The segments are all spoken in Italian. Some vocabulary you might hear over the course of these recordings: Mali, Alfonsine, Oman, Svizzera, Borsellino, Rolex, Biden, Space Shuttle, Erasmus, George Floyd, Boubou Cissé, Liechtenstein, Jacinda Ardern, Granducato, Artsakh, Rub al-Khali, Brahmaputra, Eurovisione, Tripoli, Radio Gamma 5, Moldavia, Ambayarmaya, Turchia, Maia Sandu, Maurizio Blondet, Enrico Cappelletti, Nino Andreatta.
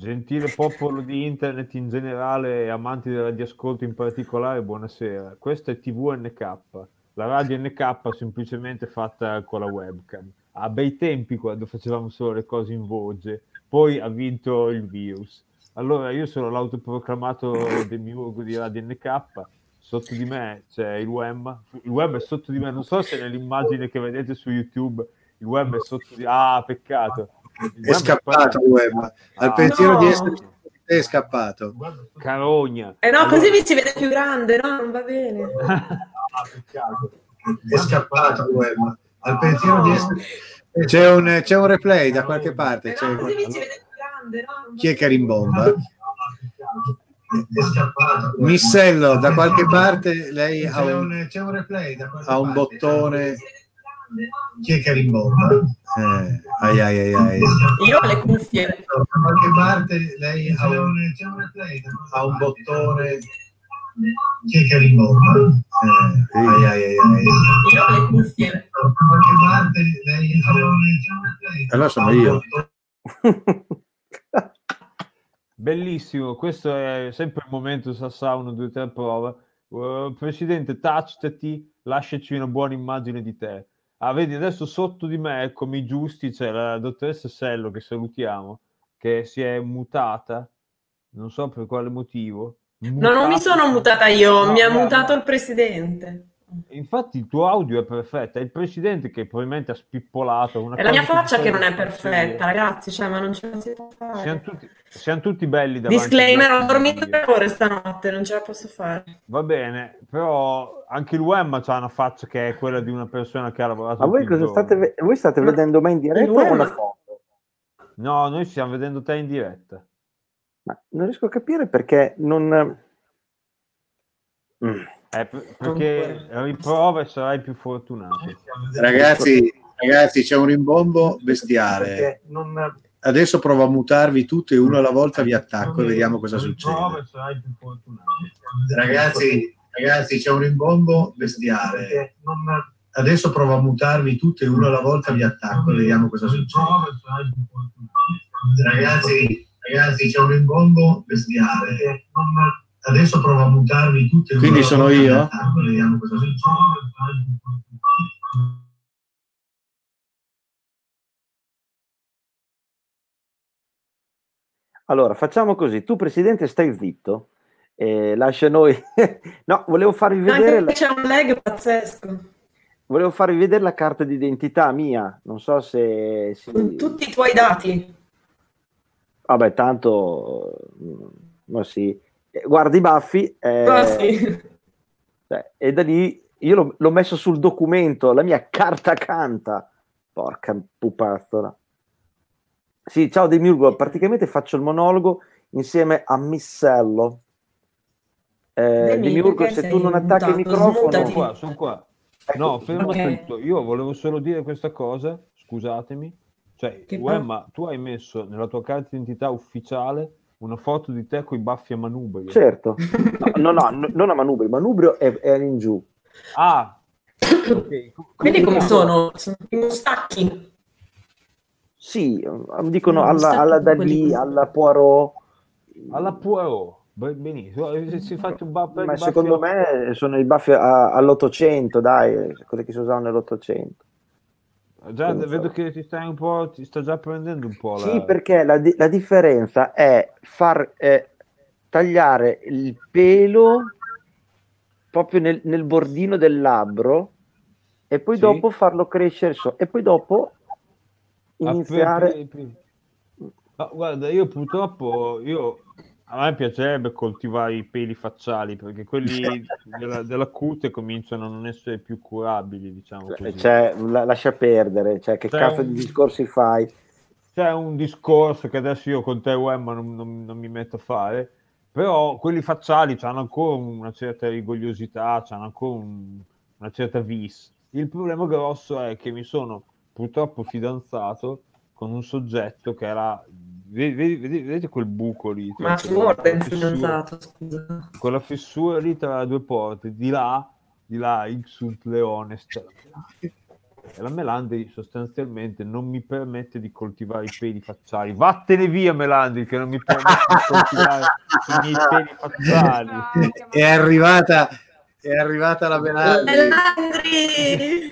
Gentile popolo di internet in generale e amanti del radioascolto in particolare, buonasera. Questa è TVNK, la radio NK semplicemente fatta con la webcam. A bei tempi, quando facevamo solo le cose in voce, poi ha vinto il virus. Allora io sono l'autoproclamato demiurgo di Radio NK, sotto di me c'è il web è sotto di me, non so se nell'immagine che vedete su YouTube il web è sotto di me, ah peccato. È scappato il web al pensiero di essere è scappato, carogna. E no, così mi si vede più grande, no? Non va bene. È scappato il web al pensiero di essere. C'è un replay da qualche parte. C'è così mi si vede più grande, no? Chi è che rimbomba? Missello da qualche parte. Lei ha un replay da qualche parte. Ha un bottone. Chi è che rimbomba? Ai. Io ho le cuffie. Da qualche parte lei ha un bottone. Chi è che rimbomba? Ai. Io ho le cuffie. Da qualche parte lei ha un bottone. Allora sono io. Bellissimo, questo è sempre il momento Sassà 1, 2, 3 prova. Presidente, tactati, lasciaci una buona immagine di te. Ah, vedi, adesso sotto di me, come i giusti, c'è la dottoressa Sello, che salutiamo, che si è mutata, non so per quale motivo. Mutata. No, non mi sono mutata io, no, mi ha mutato il presidente. Infatti il tuo audio è perfetto, è il presidente che probabilmente ha spippolato. È la mia faccia che non è perfetta, ragazzi, cioè, ma non ce la si può fare. Siamo tutti belli davanti. Disclaimer, ho dormito 3 ore stanotte, non ce la posso fare. Va bene, però anche il Wemma ha una faccia che è quella di una persona che ha lavorato. Ma voi cosa state vedendo me in diretta o una foto? No, noi stiamo vedendo te in diretta. Ma non riesco a capire perché non... Perché riprova e sarai più fortunato. Ragazzi, c'è un rimbombo bestiale. Adesso provo a mutarvi tutti e uno alla volta vi attacco e vediamo cosa succede. Ragazzi, c'è un rimbombo bestiale. Adesso provo a mutarvi tutti e uno alla volta vi attacco e vediamo cosa succede. Ragazzi, c'è un rimbombo bestiale. Adesso provo a mutarmi tutte. Quindi sono io? Vediamo cosa succede. Allora, facciamo così. Tu, Presidente, stai zitto. Lascia noi... No, volevo farvi vedere... Anche c'è un lag pazzesco. Volevo farvi vedere la carta d'identità mia. Non so se... Con tutti i tuoi dati. Vabbè, tanto... No, sì... Guarda i baffi, sì. Cioè, e da lì io l'ho messo sul documento, la mia carta canta, porca pupazzola. Sì, ciao Demiurgo, praticamente faccio il monologo insieme a Missello. Demiurgo, se tu non attacchi il microfono, sono qua. No, fermati tutto. Io volevo solo dire questa cosa, scusatemi. Cioè, ma tu hai messo nella tua carta d'identità ufficiale una foto di te con i baffi a manubrio. Certo. No, non a manubrio. Manubrio è in giù. Ah. Okay. Quindi come sono? I mustacchi? Sì, dicono alla Dalì, alla Poirot. Alla Poirot. Benissimo. Si fate un baffo. Ma secondo me sono i baffi all'800, dai. Cose che si usavano nell'800. Già vedo che ti sta già prendendo un po'. Sì, perché la differenza è tagliare il pelo proprio nel bordino del labbro e poi dopo farlo crescere e poi dopo iniziare. No, guarda, io purtroppo a me piacerebbe coltivare i peli facciali perché quelli della cute cominciano a non essere più curabili, diciamo così. Cioè, lascia perdere, cioè, c'è cazzo di discorsi fai? C'è un discorso che adesso io con te Wemma non mi metto a fare, però quelli facciali hanno ancora una certa rigogliosità, hanno ancora una certa vis. Il problema grosso è che mi sono purtroppo fidanzato con un soggetto che era... Vedete quel buco lì? Ma scusa. Con la fessura lì tra le due porte, di là il sud leone. e la Melandri sostanzialmente non mi permette di coltivare i peli facciali. Vattene via Melandri che non mi permette di coltivare i miei peli facciali. È arrivata la Melandri.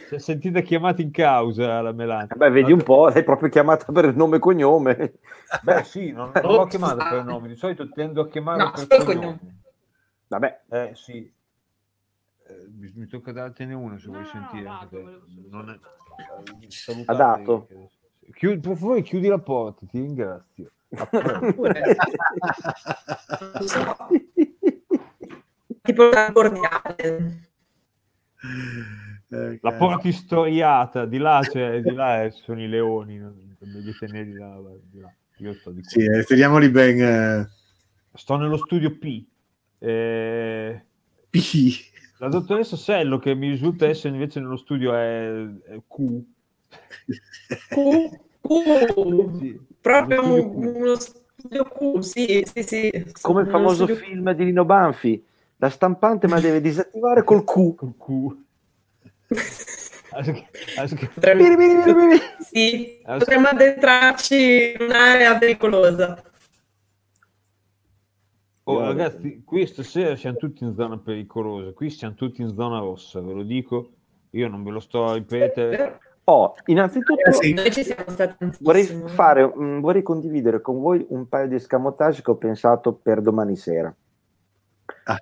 Si è sentita chiamata in causa la Melandri. Beh, vedi un po', sei proprio chiamata per il nome e cognome. Beh sì, non l'ho chiamata per il nome, di solito tendo a chiamare per il cognome. Vabbè, sì. Mi tocca dartene uno se vuoi sentire. Non è... Adatto. Per favore chiudi la porta, ti ringrazio. Tipo la porta istoriata, di là c'è, di là sono i leoni, di là. Io sto di sì, teniamoli ben. Sto nello studio P. P. La dottoressa Sello, che mi risulta essere invece nello studio, è Q. Q. Sì. Proprio studio Q. Uno studio Q, sì. Come il famoso film di Lino Banfi. La stampante ma deve disattivare col Q. Col Q. Sì, potremmo addentrarci in un'area pericolosa. Oh, ragazzi, qui stasera siamo tutti in zona pericolosa, qui siamo tutti in zona rossa, ve lo dico, io non ve lo sto a ripetere. Oh, innanzitutto vorrei condividere con voi un paio di escamotage che ho pensato per domani sera.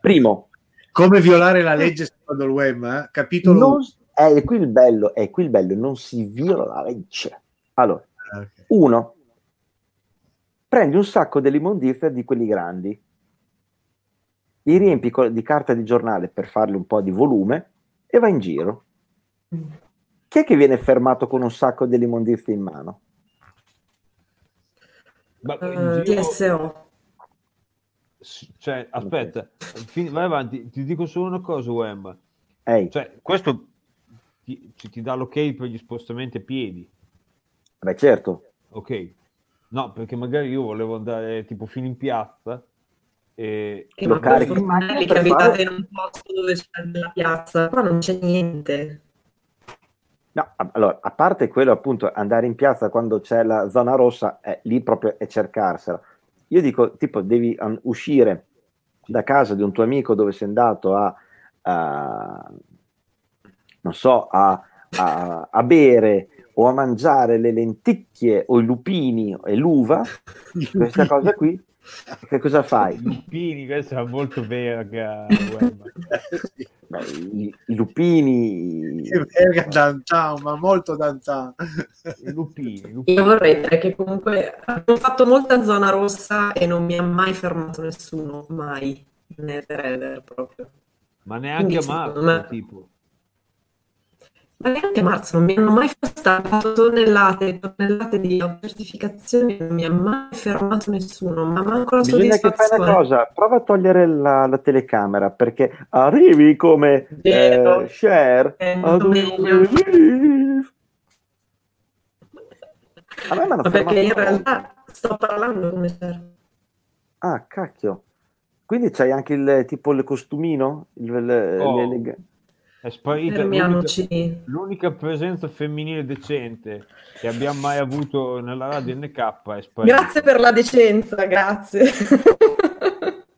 Primo, come violare la legge secondo il web, capitolo... È qui il bello, non si viola la legge. Allora, okay. Uno, prendi un sacco dell'immondizia di quelli grandi, li riempi di carta di giornale per farle un po' di volume e va in giro. Chi è che viene fermato con un sacco dell'immondizie in mano? TSO. Cioè, aspetta, vai avanti, ti dico solo una cosa, Wem. Cioè, questo ti dà l'ok per gli spostamenti a piedi. Beh, certo. Ok. No, perché magari io volevo andare tipo fino in piazza e lo carico in macchina per fare... in un posto dove c'è la piazza, qua non c'è niente. No, allora, a parte quello, appunto, andare in piazza quando c'è la zona rossa è lì proprio e cercarsela. Io dico, tipo, devi uscire da casa di un tuo amico dove sei andato a bere o a mangiare le lenticchie o i lupini e l'uva, questa cosa qui. Che cosa fai? I lupini, questa è molto verga. Beh, i lupini. Che verga downtown, ma molto downtown. Io vorrei dire che comunque ho fatto molta zona rossa e non mi ha mai fermato nessuno, mai. Never proprio. Ma neanche Marco, tipo. Ma neanche marzo, non mi hanno mai fatto tonnellate di certificazioni, non mi ha mai fermato nessuno, ma manco la soddisfazione. Bisogna che fai una cosa, prova a togliere la telecamera, perché arrivi come share a me ma perché in realtà sto parlando come share. Ah, cacchio, quindi c'hai anche il costumino? È sparita l'unica presenza femminile decente che abbiamo mai avuto nella Radio NK. È sparita. Grazie per la decenza, grazie.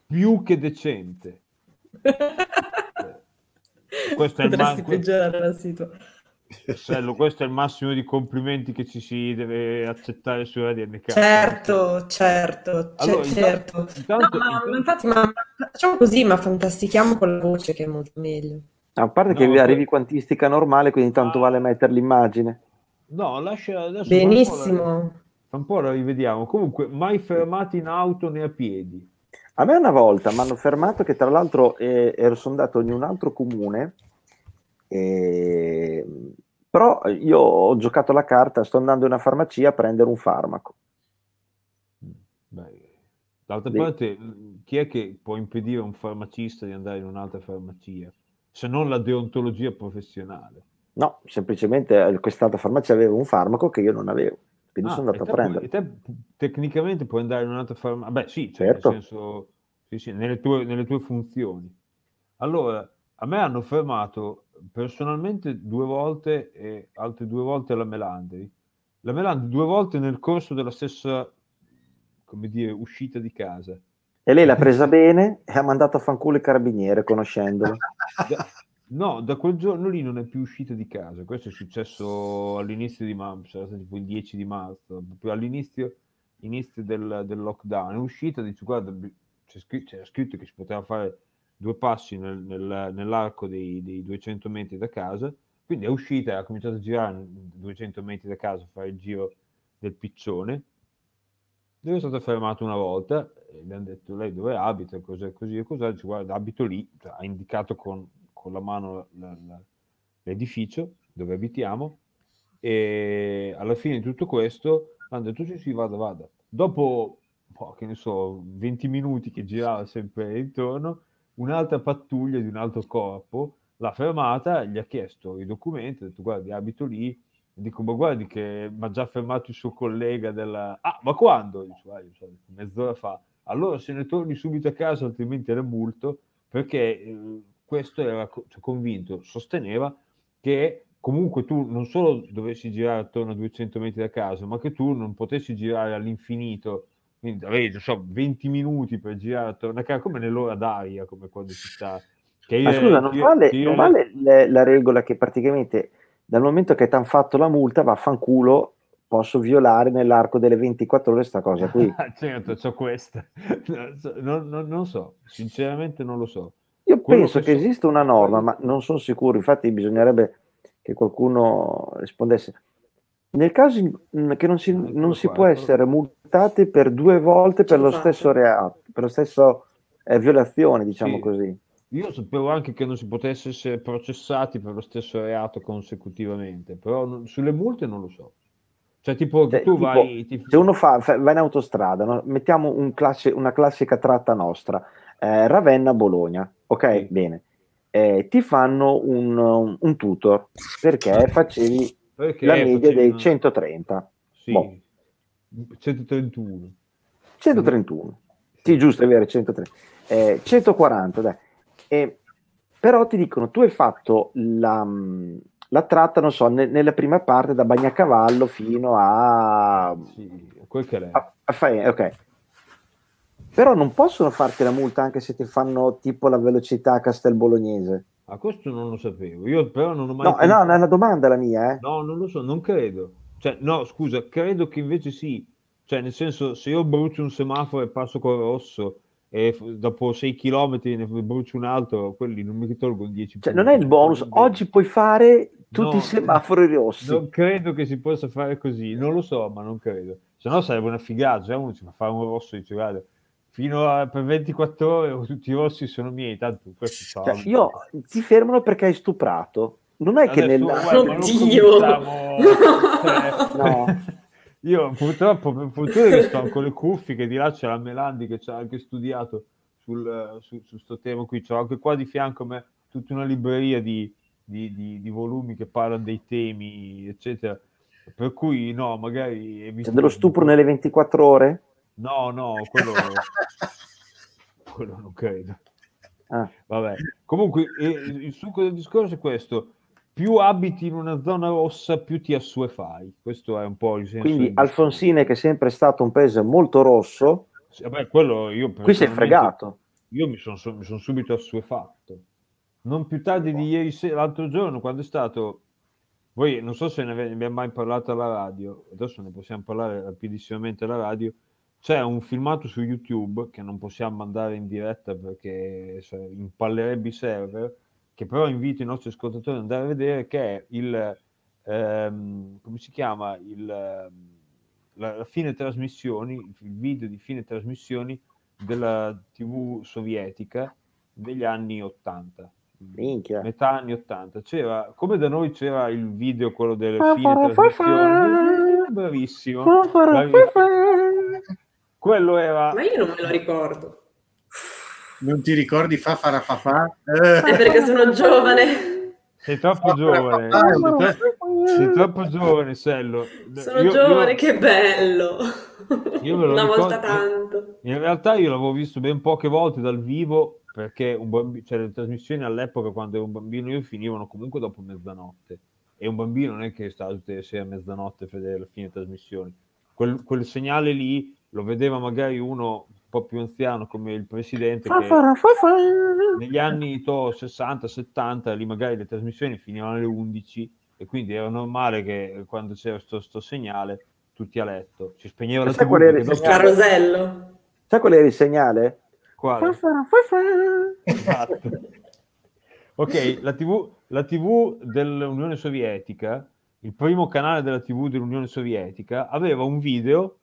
Più che decente. Questo è il massimo di complimenti che ci si deve accettare su Radio NK. Certo. Infatti, facciamo così, ma fantastichiamo con la voce che è molto meglio. A parte che arrivi quantistica normale, quindi tanto vale mettere l'immagine. No, lascia adesso. Benissimo. Un po' la rivediamo. Comunque, mai fermati in auto né a piedi. A me una volta mi hanno fermato, che tra l'altro sono andato in un altro comune, però io ho giocato la carta, sto andando in una farmacia a prendere un farmaco. Beh. D'altra parte, chi è che può impedire a un farmacista di andare in un'altra farmacia? Se non la deontologia professionale. No, semplicemente quest'altra farmacia aveva un farmaco che io non avevo, quindi sono andato a prendere. E te tecnicamente puoi andare in un'altra farmacia? Beh sì, cioè, certo. Nel senso, sì, nelle tue funzioni. Allora, a me hanno fermato personalmente 2 volte e altre 2 volte alla Melandri. La Melandri 2 volte nel corso della stessa, come dire, uscita di casa. E lei l'ha presa bene e ha mandato a fanculo il carabiniere, conoscendolo. No, da quel giorno lì non è più uscita di casa. Questo è successo all'inizio di marzo, sarà stato tipo il 10 di marzo, proprio all'inizio del lockdown. È uscita, dice, guarda, c'era scritto che si poteva fare 2 passi nell'arco dei 200 metri da casa, quindi è uscita e ha cominciato a girare 200 metri da casa, a fare il giro del piccione, dove è stata fermata una volta, e gli hanno detto lei dove abita, così e cos'è, dice guarda abito lì, cioè, ha indicato con la mano l'edificio dove abitiamo, e alla fine di tutto questo hanno detto sì, vada, dopo che ne so 20 minuti che girava sempre intorno, un'altra pattuglia di un altro corpo l'ha fermata, gli ha chiesto i documenti, ha detto guardi abito lì. Dico, ma guardi che mi ha già fermato il suo collega della... Ah, ma quando? Dico, mezz'ora fa. Allora se ne torni subito a casa, altrimenti era multo, perché questo era convinto, sosteneva che comunque tu non solo dovessi girare attorno a 200 metri da casa, ma che tu non potessi girare all'infinito, quindi avevi 20 minuti per girare attorno a casa, come nell'ora d'aria, come quando si sta... Ma scusa, non vale la regola che praticamente... Dal momento che ti hanno fatto la multa, vaffanculo, posso violare nell'arco delle 24 ore sta cosa qui. Certo, c'ho questa. Non so, sinceramente non lo so. Io penso che esista una norma, ma non sono sicuro, infatti bisognerebbe che qualcuno rispondesse. Nel caso che non si può essere multati per 2 volte per lo stesso reato, per la stessa violazione, diciamo sì. Così. Io sapevo anche che non si potesse essere processati per lo stesso reato consecutivamente, però sulle multe non lo so. Cioè tipo che tu tipo, vai... Se uno va in autostrada, no? Mettiamo una classica tratta nostra, Ravenna-Bologna, ok? Sì. Bene. Ti fanno un tutor, perché facevi la media dei 130. Sì, boh. 131. 131. Sì, giusto, è vero, 130. 140, dai. Però ti dicono tu hai fatto la tratta non so nella prima parte da Bagnacavallo fino a sì, quel che è. Ok, però non possono farti la multa anche se ti fanno tipo la velocità a Castelbolognese. Questo non lo sapevo io, però non ho mai no, è una domanda la mia No, non lo so, non credo, cioè no scusa, credo che invece sì, cioè nel senso se io brucio un semaforo e passo col rosso e dopo 6 chilometri ne brucio un altro, quelli non mi ritorgo un 10 punti. Cioè, non è il bonus, oggi puoi fare tutti i semafori rossi. Non credo che si possa fare così, non lo so, ma non credo. Se no sarebbe una figata, cioè uno ci fa fare un rosso e dice guarda, per 24 ore tutti i rossi sono miei, tanto questo cioè, ti fermano perché hai stuprato. Non è adesso, che nel oddio. No. Io purtroppo per fortuna che sto con le cuffie, che di là c'è la Melandi che ci ha anche studiato su sto tema qui, c'ho anche qua di fianco a me tutta una libreria di volumi che parlano dei temi eccetera, per cui no magari... C'è dello stupro nelle 24 ore? No, quello non credo. Vabbè, comunque il succo del discorso è questo. Più abiti in una zona rossa, più ti assuefai. Questo è un po' il senso. Quindi Alfonsine, che è sempre stato un paese molto rosso, sì, vabbè, quello io qui si è fregato. Io mi sono subito assuefatto. Non più tardi di ieri sera, l'altro giorno, quando è stato... Voi non so se ne abbiamo mai parlato alla radio, adesso ne possiamo parlare rapidissimamente alla radio. C'è un filmato su YouTube, che non possiamo mandare in diretta perché impallerebbe i server, che però invito i nostri ascoltatori ad andare a vedere, che è il come si chiama la fine trasmissioni, il video di fine trasmissioni della TV sovietica degli anni 80. Minchia. Metà anni 80. C'era, come da noi c'era il video quello delle fine trasmissioni. Bravissimo. Quello era. Ma io non me lo ricordo. Non ti ricordi fa? È perché sono giovane. Sei troppo giovane. Sei troppo giovane, Sello. Sono giovane, che bello. Io me lo ricordo. Volta tanto. In realtà io l'avevo visto ben poche volte dal vivo, perché cioè, le trasmissioni all'epoca, quando ero un bambino io, finivano comunque dopo mezzanotte, e un bambino non è che stava tutte le sere a mezzanotte a vedere la fine trasmissioni. Quel segnale lì lo vedeva magari uno un po' più anziano come il presidente, che negli anni 60-70 lì magari le trasmissioni finivano alle 11, e quindi era normale che quando c'era sto segnale tutti a letto, ci spegneva la TV, il carosello. Sai qual era il segnale? Quale? Esatto. Ok, la TV dell'Unione Sovietica, il primo canale della TV dell'Unione Sovietica, aveva un video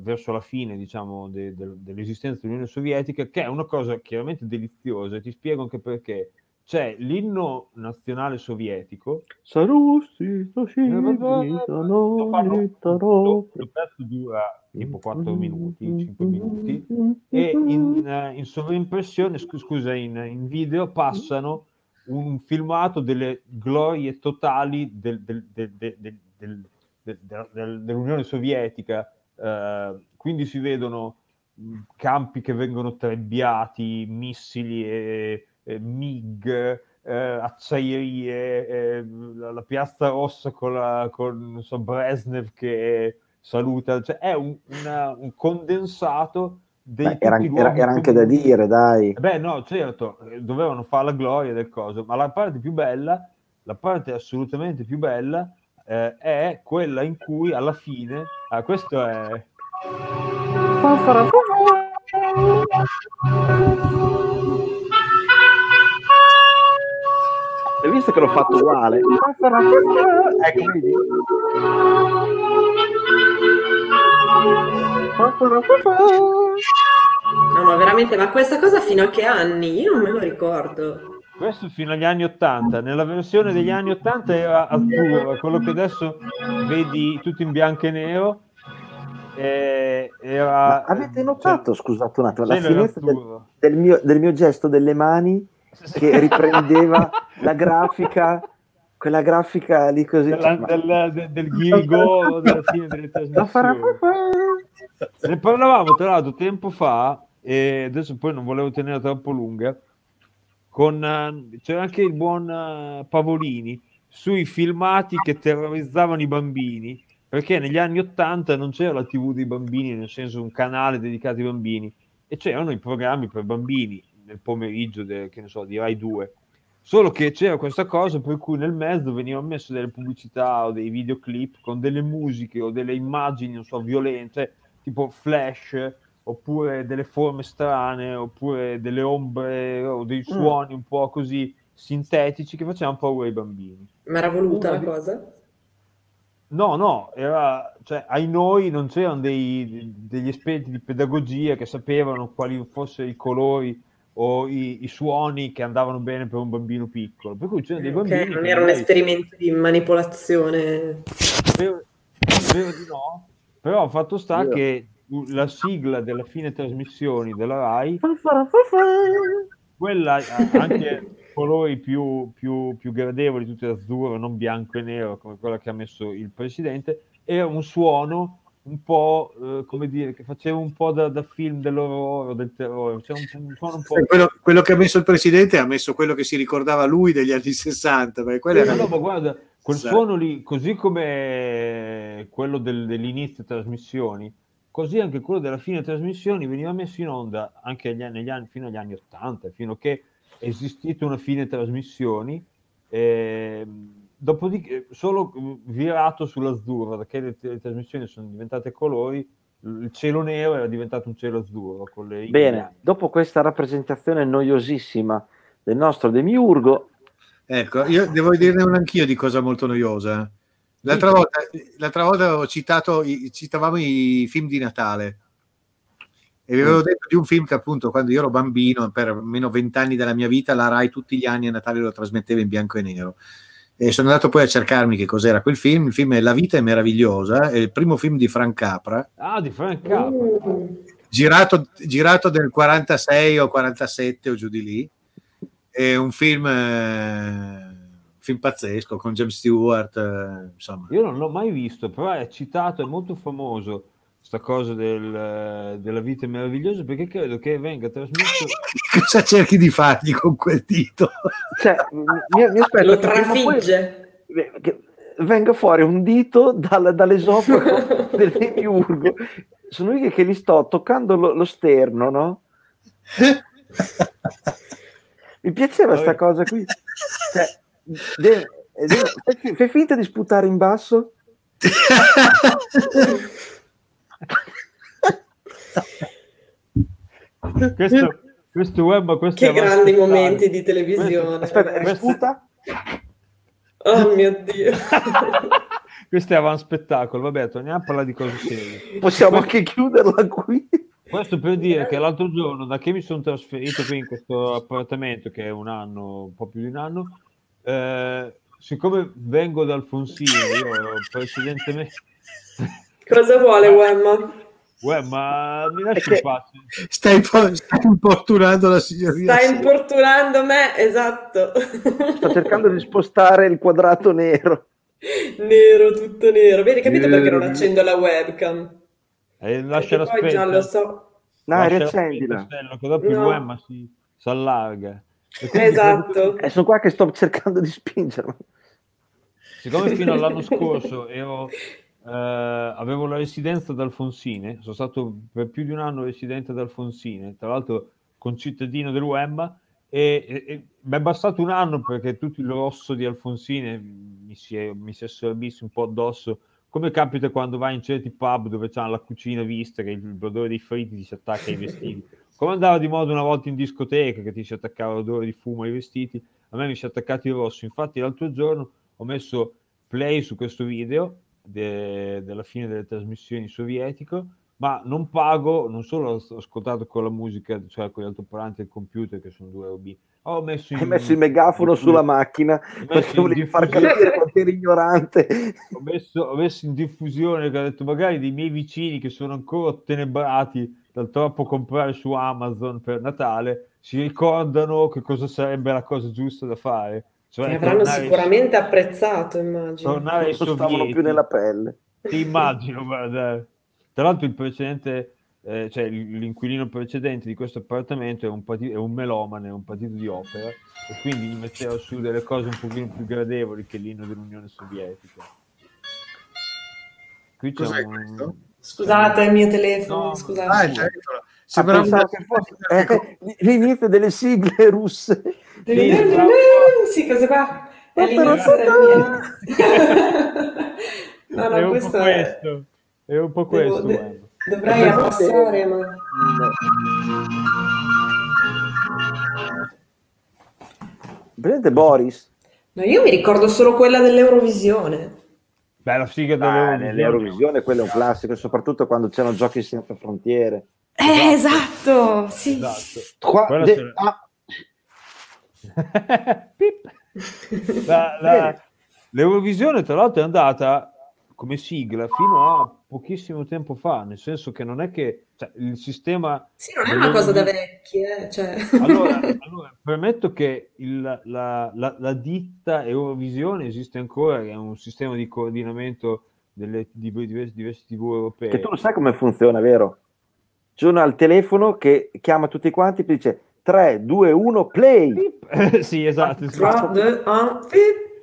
verso la fine, diciamo, dell'esistenza dell'Unione Sovietica, che è una cosa chiaramente deliziosa, e ti spiego anche perché. C'è l'Inno Nazionale Sovietico, il pezzo dura tipo 4 minuti, 5 minuti, e in sovraimpressione, in video passano un filmato delle glorie totali dell'Unione Sovietica, quindi si vedono campi che vengono trebbiati, missili MiG, acciaierie, la piazza rossa con Brezhnev che saluta, cioè è un condensato dei... Beh, era anche da dire, dai. Beh, no, certo, dovevano fare la gloria del coso, ma la parte assolutamente più bella è quella in cui alla fine questo è... Hai visto che l'ho fatto uguale? Ecco, vedi? No, ma veramente, ma questa cosa fino a che anni? Io non me lo ricordo. Questo fino agli anni 80. Nella versione degli anni 80 era azzurro, quello che adesso vedi tutto in bianco e nero. Era... Avete notato, scusate un attimo, la finezza del mio gesto delle mani, che riprendeva la grafica, quella grafica lì così del ghirigo della fine delle trasmissioni. Ne parlavamo tra l'altro tempo fa, e adesso poi non volevo tenere troppo lunga, c'era anche il buon Pavolini sui filmati che terrorizzavano i bambini, perché negli anni 80 non c'era la TV dei bambini, nel senso un canale dedicato ai bambini, e c'erano i programmi per bambini nel pomeriggio di Rai 2, solo che c'era questa cosa per cui nel mezzo venivano messe delle pubblicità o dei videoclip con delle musiche o delle immagini, non so, violente, tipo flash, oppure delle forme strane, oppure delle ombre o dei suoni un po' così sintetici che facevano paura ai bambini. Ma era voluta la cosa? No, era, cioè, ai noi non c'erano degli esperti di pedagogia che sapevano quali fossero i colori o i suoni che andavano bene per un bambino piccolo, per cui c'erano dei bambini non era un esperimento di manipolazione, spero di no, però fatto sta che la sigla della fine trasmissioni della Rai, quella anche colori più gradevoli, tutti azzurro, non bianco e nero come quella che ha messo il presidente, era un suono un po' come dire, che faceva un po' da film dell'orrore, del terrore, cioè un suono un po'... quello che ha messo il presidente, ha messo quello che si ricordava lui degli anni 60, perché quello era... No, ma guarda, quel suono lì, così come quello dell'inizio trasmissioni, così anche quello della fine trasmissioni veniva messo in onda anche fino agli anni 80, fino a che è esistita una fine trasmissioni, dopodiché solo virato sull'azzurro, perché le trasmissioni sono diventate colori, il cielo nero era diventato un cielo azzurro con le... Bene, dopo questa rappresentazione noiosissima del nostro demiurgo, ecco, io devo dirne una anch'io di cosa molto noiosa. L'altra volta citavamo i film di Natale, e vi avevo detto di un film che appunto quando io ero bambino, per almeno 20 anni della mia vita, la Rai tutti gli anni a Natale lo trasmetteva in bianco e nero. E sono andato poi a cercarmi che cos'era quel film. Il film è La vita è meravigliosa, è il primo film di Frank Capra. Ah, di Frank Capra. Girato nel 46 o 47 o giù di lì. È un film pazzesco con James Stewart, insomma. Io non l'ho mai visto, però è citato, è molto famoso sta cosa della vita è meravigliosa, perché credo che venga trasmesso. Cosa cerchi di fargli con quel dito? Cioè, mi aspetto lo trafigge, venga fuori un dito dall'esofago dell'emiurgo. Sono io che gli sto toccando lo sterno, no? Mi piaceva sta cosa qui, cioè, fai finta di sputare in basso. questo web, che grandi momenti di televisione. Aspetta, sputa? Oh mio Dio. Questo è avanspettacolo. Vabbè, torniamo a parlare di cose serie. Possiamo anche chiuderla qui. Questo per dire che l'altro giorno, da che mi sono trasferito qui in questo appartamento, che è un anno, un po' più di un anno, siccome vengo da Alfonsine, io precedentemente... Cosa vuole Wemma? Wemma, mi lasci in pace. Stai importunando la signorina. Stai importunando me, esatto. Sto cercando di spostare il quadrato nero. Nero, tutto nero. Vedi, capito perché non accendo la webcam? Lasciala spenta. Poi già lo so. No, riaccendila. Che dopo il Wemma si allarga. Esatto. Sono qua che sto cercando di spingermi. Siccome fino all'anno scorso avevo la residenza ad Alfonsine, sono stato per più di un anno residente ad Alfonsine, tra l'altro concittadino del Wemma, e mi è bastato un anno perché tutto il rosso di Alfonsine mi si è assorbito un po' addosso, come capita quando vai in certi pub dove c'è la cucina vista che il odore dei fritti ti si attacca ai vestiti, come andava di moda una volta in discoteca che ti si attaccava l'odore di fumo ai vestiti, a me mi si è attaccato il rosso. Infatti l'altro giorno ho messo play su questo video della fine delle trasmissioni sovietico, ma non pago, non solo ho ascoltato con la musica, cioè con gli altoparlanti e il computer, che sono due robi, ho messo il megafono sulla macchina perché volevi far capire quanto eri ignorante. Ho messo in diffusione, che ho detto magari dei miei vicini che sono ancora ottenebrati dal troppo comprare su Amazon per Natale si ricordano che cosa sarebbe la cosa giusta da fare, cioè che avranno sicuramente apprezzato, immagino. Tornare ai sovieti, non stavano più nella pelle. Ti immagino, guarda. Tra l'altro il precedente, cioè l'inquilino precedente di questo appartamento è un melomane, è un patito di opera, e quindi gli metteva su delle cose un pochino più gradevoli che l'inno dell'Unione Sovietica. Qui c'è questo? Scusate, il mio telefono, no. Scusate. Certo. Sembrava che fosse l'inizio delle sigle russe. Sì, cosa fa? È l'inizio no, no, questo è... È un po' questo. Dovrei abbassare, ma... Vedete Boris? No, io mi ricordo solo quella dell'Eurovisione. Beh, la sigla dell'Eurovisione, quella è un classico, soprattutto quando c'erano giochi senza frontiere. Esatto, sì. Esatto. Qua, L'Eurovisione, tra l'altro, è andata come sigla fino a pochissimo tempo fa, nel senso che non è che, cioè, il sistema... Sì, non è una cosa da vecchi, cioè. Allora, premetto che la ditta Eurovisione esiste ancora, che è un sistema di coordinamento di diverse TV europee. Che tu lo sai come funziona, vero? C'è uno al telefono che chiama tutti quanti e dice 3, 2, 1, play! Sì, esatto. 3, 2,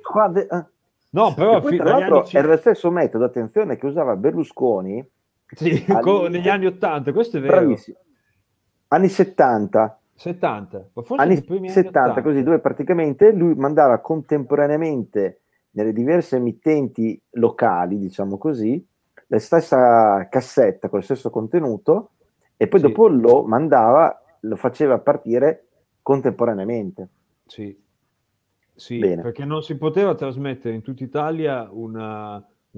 1, no, però poi, tra l'altro era lo stesso metodo, attenzione, che usava Berlusconi, sì, negli anni 80, questo è vero. Bravissimo. Anni 70, ma forse anni 70, così, dove praticamente lui mandava contemporaneamente nelle diverse emittenti locali, diciamo così, la stessa cassetta con lo stesso contenuto, e poi dopo lo faceva partire contemporaneamente. Sì. Sì, bene. Perché non si poteva trasmettere in tutta Italia un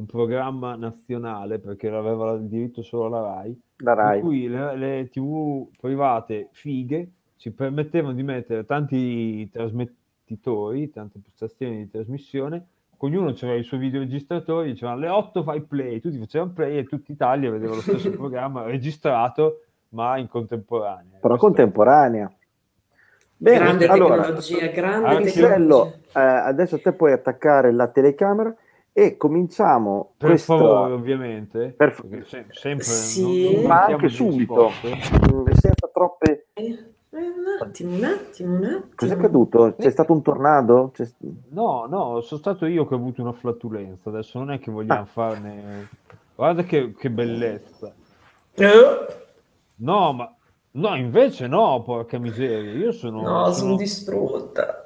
programma nazionale, perché aveva il diritto solo la RAI. La RAI. Per cui le TV private fighe si permettevano di mettere tanti trasmettitori, tante postazioni di trasmissione, ognuno c'era il suo videoregistratore, dicevano alle 8 fai play, tutti facevano play e tutta Italia vedeva lo stesso programma registrato, ma in contemporanea. Però contemporanea. Bene, grande tecnologia, grande Marcello, adesso te puoi attaccare la telecamera e cominciamo per questa... favore, ovviamente sempre sì. Non ma anche subito senza troppe un attimo cos'è caduto? C'è stato un tornado? No, sono stato io che ho avuto una flatulenza, adesso non è che vogliamo farne, guarda che bellezza. No, ma no, invece no, porca miseria, io sono distrutta.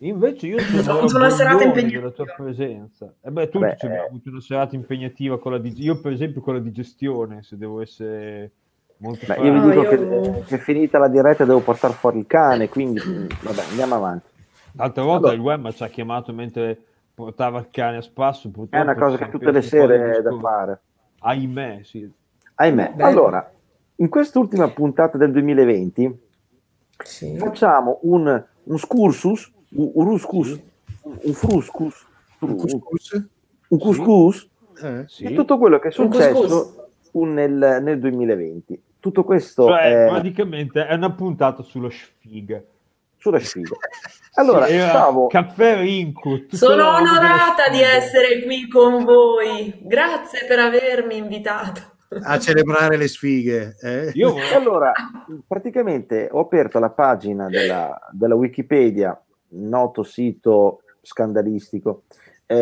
Invece io sono una serata impegnativa della tua presenza. E beh, tutti abbiamo avuto una serata impegnativa con la io per esempio con la digestione, se devo essere molto io vi dico che è finita la diretta, devo portare fuori il cane, quindi vabbè, andiamo avanti. L'altra volta il Wemma ci ha chiamato mentre portava il cane a spasso, è una cosa che tutte le sere è da fare. Ahimè, sì. Ahimè. Beh, allora, in quest'ultima puntata del 2020 facciamo un scursus, un couscous e tutto quello che è successo nel 2020. Tutto questo cioè, praticamente è una puntata sulla sfiga. Sulla sfiga. Allora, caffè Rinco. Sono onorata di essere qui con voi. Grazie per avermi invitato a celebrare le sfighe. Allora, praticamente ho aperto la pagina della Wikipedia, noto sito scandalistico. Si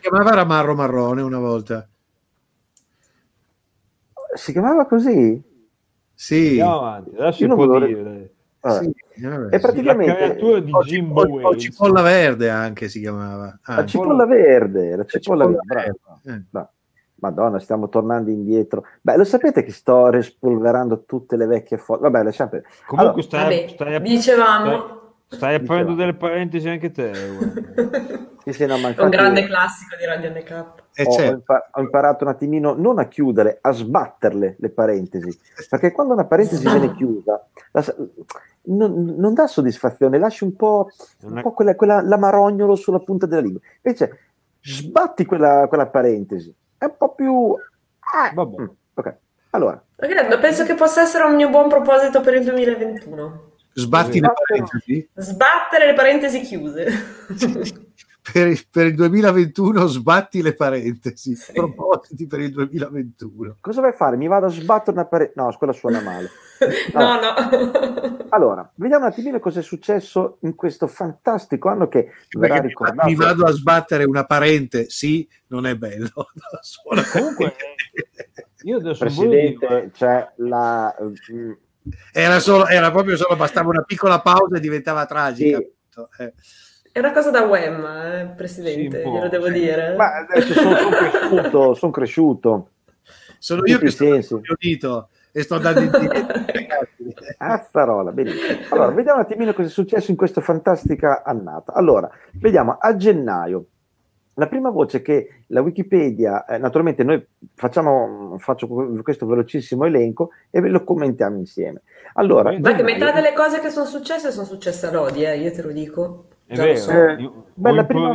chiamava Ramarro Marrone una volta. Si chiamava così? Sì. Andiamo avanti, adesso io dire. Allora. Sì, vabbè, e praticamente la creatura di Jimbo Cipolla Verde anche si chiamava. La Cipolla Verde, la Cipolla Verde. No. Madonna, stiamo tornando indietro. Beh, lo sapete che sto rispolverando tutte le vecchie foto. Vabbè, lasciate. Comunque stai aprendo delle parentesi anche te. È un grande classico di Radio NK. Ho imparato un attimino non a chiudere, a sbatterle le parentesi, perché quando una parentesi viene chiusa non dà soddisfazione, lasci un po' quella l'amarognolo sulla punta della lingua. Invece sbatti quella parentesi, è un po' più vabbè. Ok, allora penso che possa essere un mio buon proposito per il 2021. Sbattere le parentesi chiuse. Per il 2021 sbatti le parentesi. Sì. Propositi per il 2021. Cosa vai a fare? Mi vado a sbattere una parentesi? No, quella suona male. No. Allora, vediamo un attimino cosa è successo in questo fantastico anno che verrà ricordato. Mi vado a sbattere una parentesi, sì, non è bello. No, suona comunque. Io adesso Presidente, cioè la... Era proprio solo, bastava una piccola pausa e diventava tragica. Sì. È una cosa da Wemma, Presidente, glielo devo dire. Ma adesso sono cresciuto. Sono io che sono riunito e sto dando indietro. Azzarola, benissimo. Allora, vediamo un attimino cosa è successo in questa fantastica annata. Allora, vediamo a gennaio. La prima voce che la Wikipedia, naturalmente noi faccio questo velocissimo elenco e ve lo commentiamo insieme. Allora, perché metà delle cose che sono successe a Lodi, io te lo dico. È vero. La prima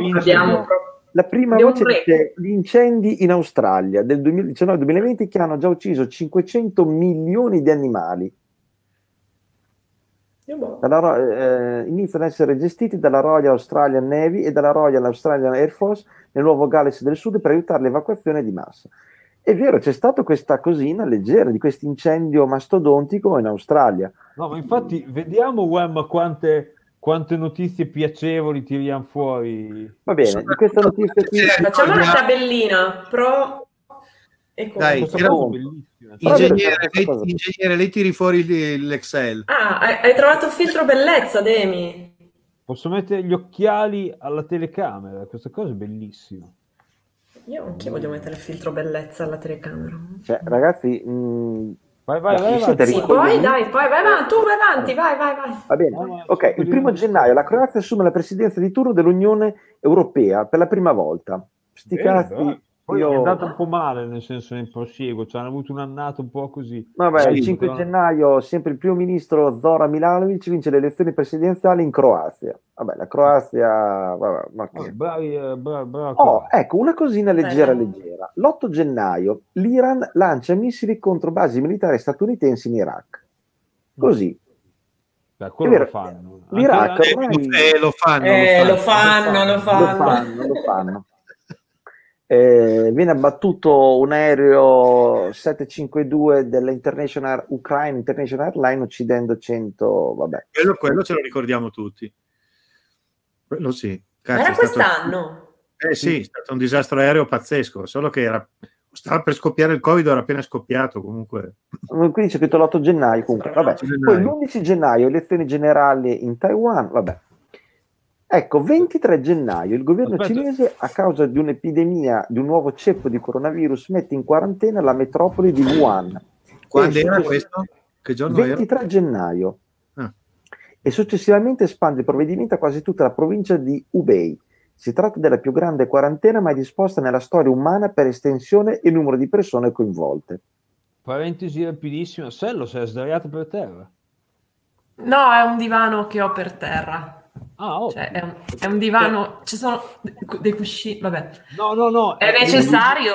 voce dice gli incendi in Australia del 2019-2020 che hanno già ucciso 500 milioni di animali. Iniziano ad essere gestiti dalla Royal Australian Navy e dalla Royal Australian Air Force nel Nuovo Galles del Sud per aiutare l'evacuazione di massa. È vero, c'è stata questa cosina leggera di questo incendio mastodontico in Australia. No, ma infatti vediamo Wemma quante notizie piacevoli tiriamo fuori. Va bene, di questa notizia qui facciamo una tabellina pro e contro. Dai, Ingegnere, lei tiri fuori l'Excel. Hai trovato il filtro bellezza, Demi. Posso mettere gli occhiali alla telecamera, questa cosa è bellissima. Io anche voglio mettere il filtro bellezza alla telecamera. Cioè, ragazzi, vai. Sì, poi vai avanti. Va bene. Ok, il 1 gennaio la Croazia assume la presidenza di turno dell'Unione Europea per la prima volta. Sti cazzi. Poi è andato un po' male, nel senso nel prosieguo, hanno avuto un'annata un po' così. Vabbè, il 5 gennaio sempre il primo ministro Zoran Milanović vince le elezioni presidenziali in Croazia. Vabbè, la Croazia... ecco, una cosina leggera. L'8 gennaio l'Iran lancia missili contro basi militari statunitensi in Iraq. Così. Beh, quello lo fanno. L'Iraq ormai... lo fanno. Viene abbattuto un aereo 752 della Ukraine International Airline, uccidendo 100. Vabbè. Quello ce lo ricordiamo tutti. Quello sì. Cazzo, era quest'anno? Sì, è stato un disastro aereo pazzesco, solo che stava per scoppiare il Covid, era appena scoppiato comunque. Quindi c'è scritto l'8 gennaio comunque. Vabbè. Poi l'11 gennaio elezioni generali in Taiwan, vabbè. Ecco, 23 gennaio il governo cinese, a causa di un'epidemia di un nuovo ceppo di coronavirus, mette in quarantena la metropoli di Wuhan. Quando era questo? Che giorno 23 era? Gennaio. E successivamente espande il provvedimento a quasi tutta la provincia di Hubei. Si tratta della più grande quarantena mai disposta nella storia umana per estensione e numero di persone coinvolte. Parentesi rapidissima, Sello si è sdraiato per terra. No, è un divano che ho per terra. Ah, oh. Cioè, è un divano, ci sono dei cuscini, vabbè. No, è necessario.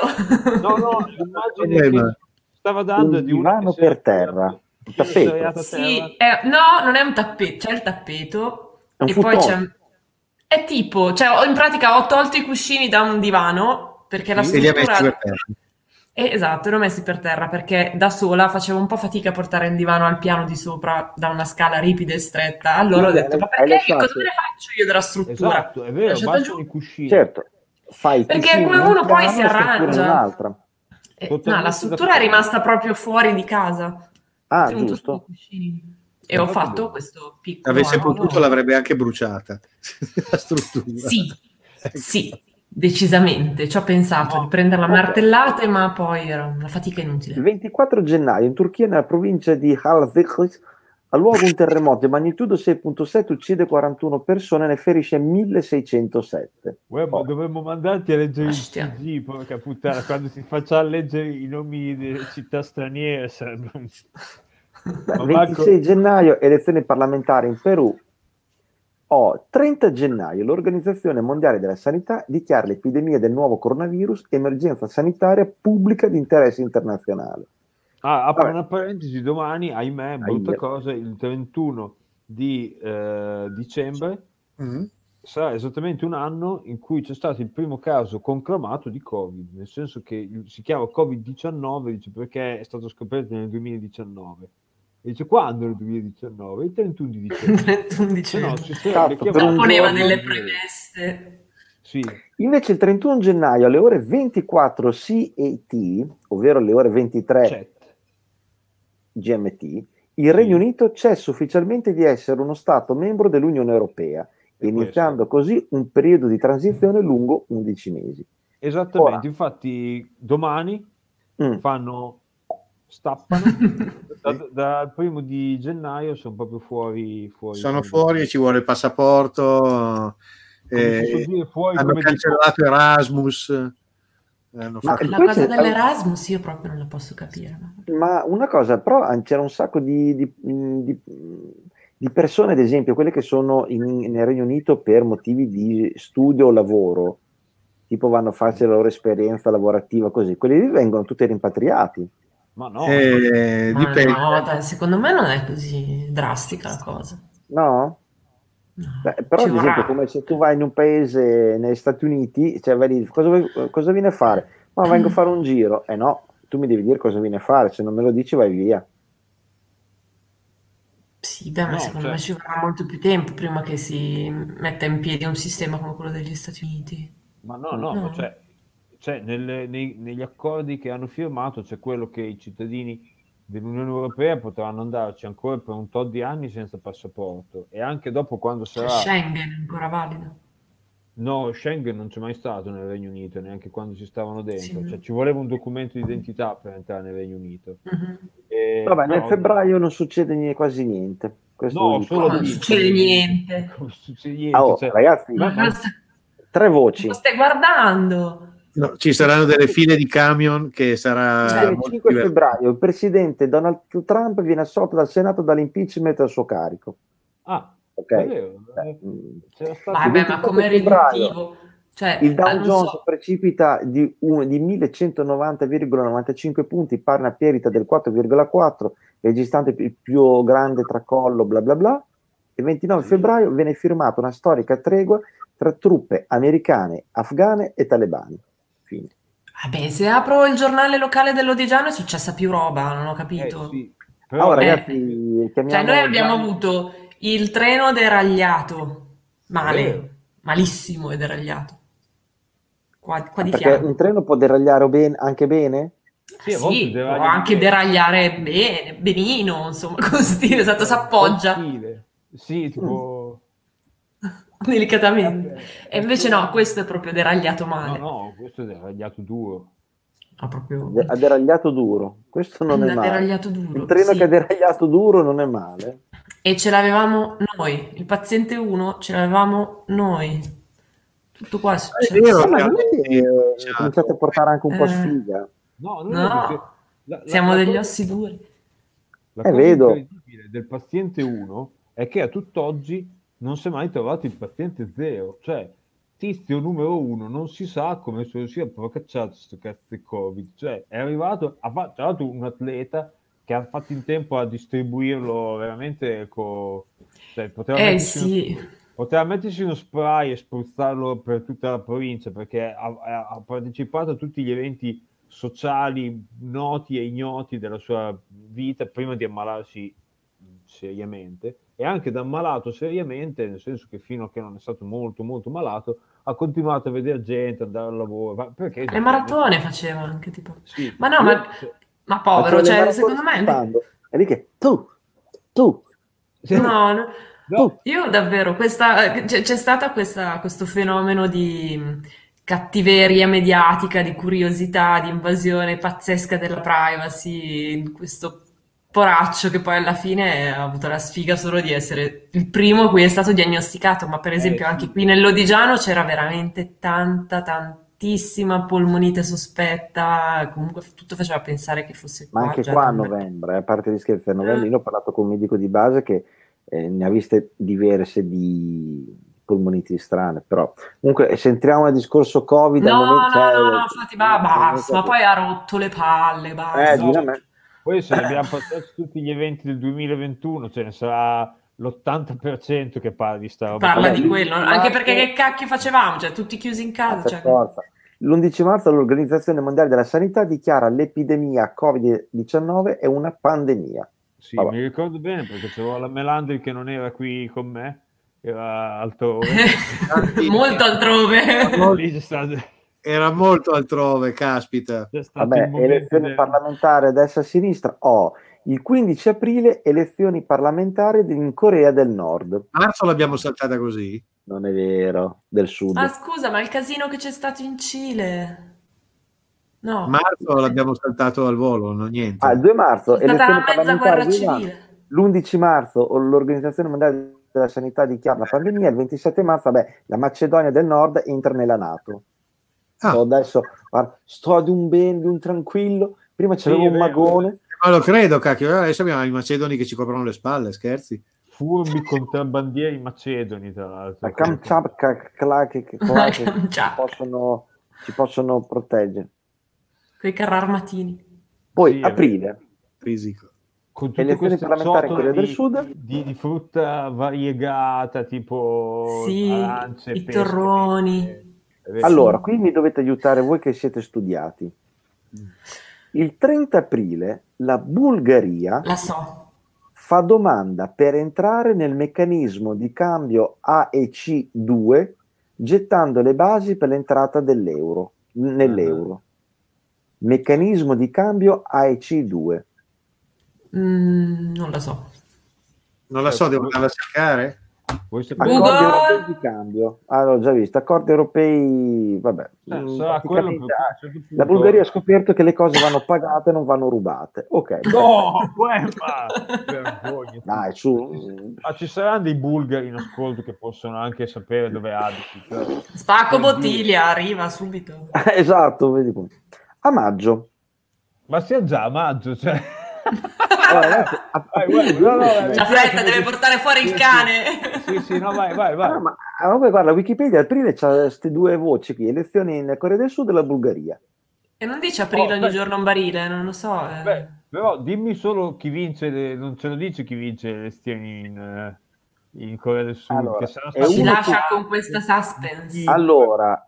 No, l'immagine stava dando un di un divano per terra. Un tappeto. Sì, no, non è un tappeto, c'è il tappeto e futuro. Poi c'è è tipo, cioè in pratica ho tolto i cuscini da un divano perché la struttura esatto, li ho messi per terra perché da sola facevo un po' fatica a portare un divano al piano di sopra da una scala ripida e stretta. Allora ho detto, ma perché che cosa me ne faccio io della struttura? Esatto, è vero, bacio i cuscini. Certo. Fai perché come uno poi si arrangia. No, la struttura è rimasta proprio fuori di casa. Ah, giusto. E ho fatto questo piccolo. Avesse potuto l'avrebbe anche bruciata la struttura. Sì, decisamente. Ci ho pensato di prenderla martellata, ma poi era una fatica inutile. Il 24 gennaio in Turchia, nella provincia di Al-Zeklis, ha luogo un terremoto di magnitudo 6.7, uccide 41 persone, ne ferisce 1607. Ma dovremmo mandarti a leggere il TG, porca puttana, quando si faccia leggere i nomi di città straniere sarebbe un... Beh, 26 gennaio elezioni parlamentari in Perù. 30 gennaio l'Organizzazione Mondiale della Sanità dichiara l'epidemia del nuovo coronavirus emergenza sanitaria pubblica di interesse internazionale. Apro una parentesi, domani, ahimè, brutta cosa, il 31 di dicembre sarà esattamente un anno in cui c'è stato il primo caso conclamato di Covid, nel senso che si chiama Covid-19, dice, perché è stato scoperto nel 2019. E dice, quando nel 2019? Il 31 di dicembre. Poneva nelle premesse. Sì. Invece il 31 gennaio alle ore 24 CET, ovvero alle ore 23 GMT, il Regno Unito cessa ufficialmente di essere uno Stato membro dell'Unione Europea, iniziando così un periodo di transizione lungo 11 mesi. Esattamente, infatti domani stappano dal 1 di gennaio sono proprio fuori. Sono fuori, ci vuole il passaporto, fuori, hanno cancellato Erasmus. La cosa dell'Erasmus io proprio non la posso capire. Ma una cosa, però c'era un sacco di persone, ad esempio, quelle che sono nel Regno Unito per motivi di studio o lavoro, tipo vanno a farsi la loro esperienza lavorativa, così, quelli vengono tutti rimpatriati. Ma no, dipende. No, dai, secondo me non è così drastica la cosa. No. Beh, però ad esempio, come se tu vai in un paese negli Stati Uniti, cioè vai lì, cosa vieni a fare? Ma vengo a fare un giro. No, tu mi devi dire cosa vieni a fare, se non me lo dici vai via. Sì, beh, ma secondo me ci vorrà molto più tempo prima che si metta in piedi un sistema come quello degli Stati Uniti. Ma no. Cioè negli accordi che hanno firmato c'è quello che i cittadini dell'Unione Europea potranno andarci ancora per un tot di anni senza passaporto, e anche dopo, quando sarà Schengen ancora valido. No, Schengen non c'è mai stato nel Regno Unito, neanche quando ci stavano dentro. Sì. Cioè, ci voleva un documento di identità per entrare nel Regno Unito. Mm-hmm. Vabbè, nel febbraio non succede quasi niente. Non succede niente. Cioè, ragazzi, tre voci. Lo stai guardando? No, ci saranno delle file di camion che sarà... Il 5 febbraio il presidente Donald Trump viene assolto dal Senato dall'impeachment al suo carico. Vabbè, ma come riduttivo. Cioè, il Dow Jones precipita di 1190,95 punti, parla a perita del 4,4, registrando il più grande tracollo, bla bla bla. Il 29 febbraio viene firmata una storica tregua tra truppe americane, afghane e talebani. Fine. Vabbè, se apro il giornale locale dell'Odigiano è successa più roba, non ho capito. Sì. Però, ragazzi, cioè noi abbiamo avuto il treno deragliato, malissimo, è deragliato. Qua di fianco. Un treno può deragliare anche bene? Sì, può anche deragliare bene, benino, insomma, con stile, esatto, si appoggia. Sì, tipo... delicatamente. E invece no, questo è proprio deragliato male. No, questo è deragliato duro. Ha proprio... ha deragliato duro, questo non è male. Deragliato duro, il treno che ha deragliato duro non è male. E ce l'avevamo noi, il paziente 1 ce l'avevamo noi. Tutto qua è successo. Cominciate a portare anche un po' sfiga. No. Siamo degli ossi duri. La cosa incredibile del paziente 1 è che a tutt'oggi non si è mai trovato il paziente 0. Cioè, tizio numero 1 non si sa come si sia procacciato sto cazzo di Covid. Cioè, è arrivato, tra l'altro un atleta che ha fatto in tempo a distribuirlo veramente poteva mettersi uno spray e spruzzarlo per tutta la provincia, perché ha partecipato a tutti gli eventi sociali noti e ignoti della sua vita prima di ammalarsi seriamente, e anche da ammalato seriamente, nel senso che fino a che non è stato molto molto malato ha continuato a vedere gente, andare al lavoro, perché le maratone faceva anche tipo sì. Ma no, ma povero, cioè secondo me è lì che tu No. Io davvero, c'è stato questo fenomeno di cattiveria mediatica, di curiosità, di invasione pazzesca della privacy, questo poraccio che poi alla fine ha avuto la sfiga solo di essere il primo a cui è stato diagnosticato, ma per esempio anche qui nell'Odigiano c'era veramente tantissima polmonite sospetta, comunque tutto faceva pensare che fosse qua. Ma anche qua a novembre, a parte gli scherzi, a novembre io ho parlato con un medico di base che ne ha viste diverse di polmoniti strane, però comunque se entriamo nel discorso Covid ma poi ha rotto le palle, poi se abbiamo passato tutti gli eventi del 2021 ce ne sarà l'80% che parla di sta roba. Parla di quello, anche perché che cacchio facevamo, cioè tutti chiusi in casa, L'11 marzo l'Organizzazione Mondiale della Sanità dichiara l'epidemia Covid-19 è una pandemia. Sì, mi ricordo bene perché c'era la Melandri che non era qui con me, era altrove. Molto altrove. Era molto altrove, caspita. Elezioni parlamentari a destra e a sinistra. Il 15 aprile elezioni parlamentari in Corea del Nord. Marzo l'abbiamo saltata così? Non è vero, del sud. Ma scusa, ma il casino che c'è stato in Cile... No. Marzo l'abbiamo saltato al volo, niente. Il 2 marzo è stata la mezza guerra civile. L'11 marzo l'Organizzazione Mondiale della Sanità dichiara la pandemia. Il 27 marzo la Macedonia del Nord entra nella NATO. Adesso sto ad un bene, un tranquillo. Prima c'avevo un magone. Ma lo credo, cacchio. Adesso abbiamo i macedoni che ci coprono le spalle, scherzi. Furbi contrabbandieri macedoni, tra l'altro. La ci possono proteggere. Quei carri armatini. Poi aprile. Fisico. Con tutte elezioni parlamentari in Corea del Sud. Di frutta variegata, tipo arance, i torroni. Allora, qui mi dovete aiutare voi che siete studiati. Il 30 aprile la Bulgaria fa domanda per entrare nel meccanismo di cambio AEC2, gettando le basi per l'entrata dell'euro nell'euro. Meccanismo di cambio AEC2. Non la so. Non la so, devo andare a cercare? Accordi europei di cambio. L'ho già visto. Accordi europei... La Bulgaria ha scoperto che le cose vanno pagate e non vanno rubate. Ok. No, vergogna. Dai, su. Ma ci saranno dei bulgari in ascolto che possono anche sapere dove abiti. Cioè. Spacco bottiglia, arriva subito. Esatto, vedi come. A maggio, ma sia già a maggio, cioè. Ragazzi, la fretta deve portare fuori il cane. Sì, no, vai. No, ma guarda, Wikipedia aprile c'ha queste due voci qui: elezioni in Corea del Sud e la Bulgaria. E non dice aprile ogni giorno un barile, non lo so. Però dimmi solo chi vince, non ce lo dice chi vince le elezioni in in Corea del Sud, allora, che sarà stato... Ci lascia con questa suspense. Allora,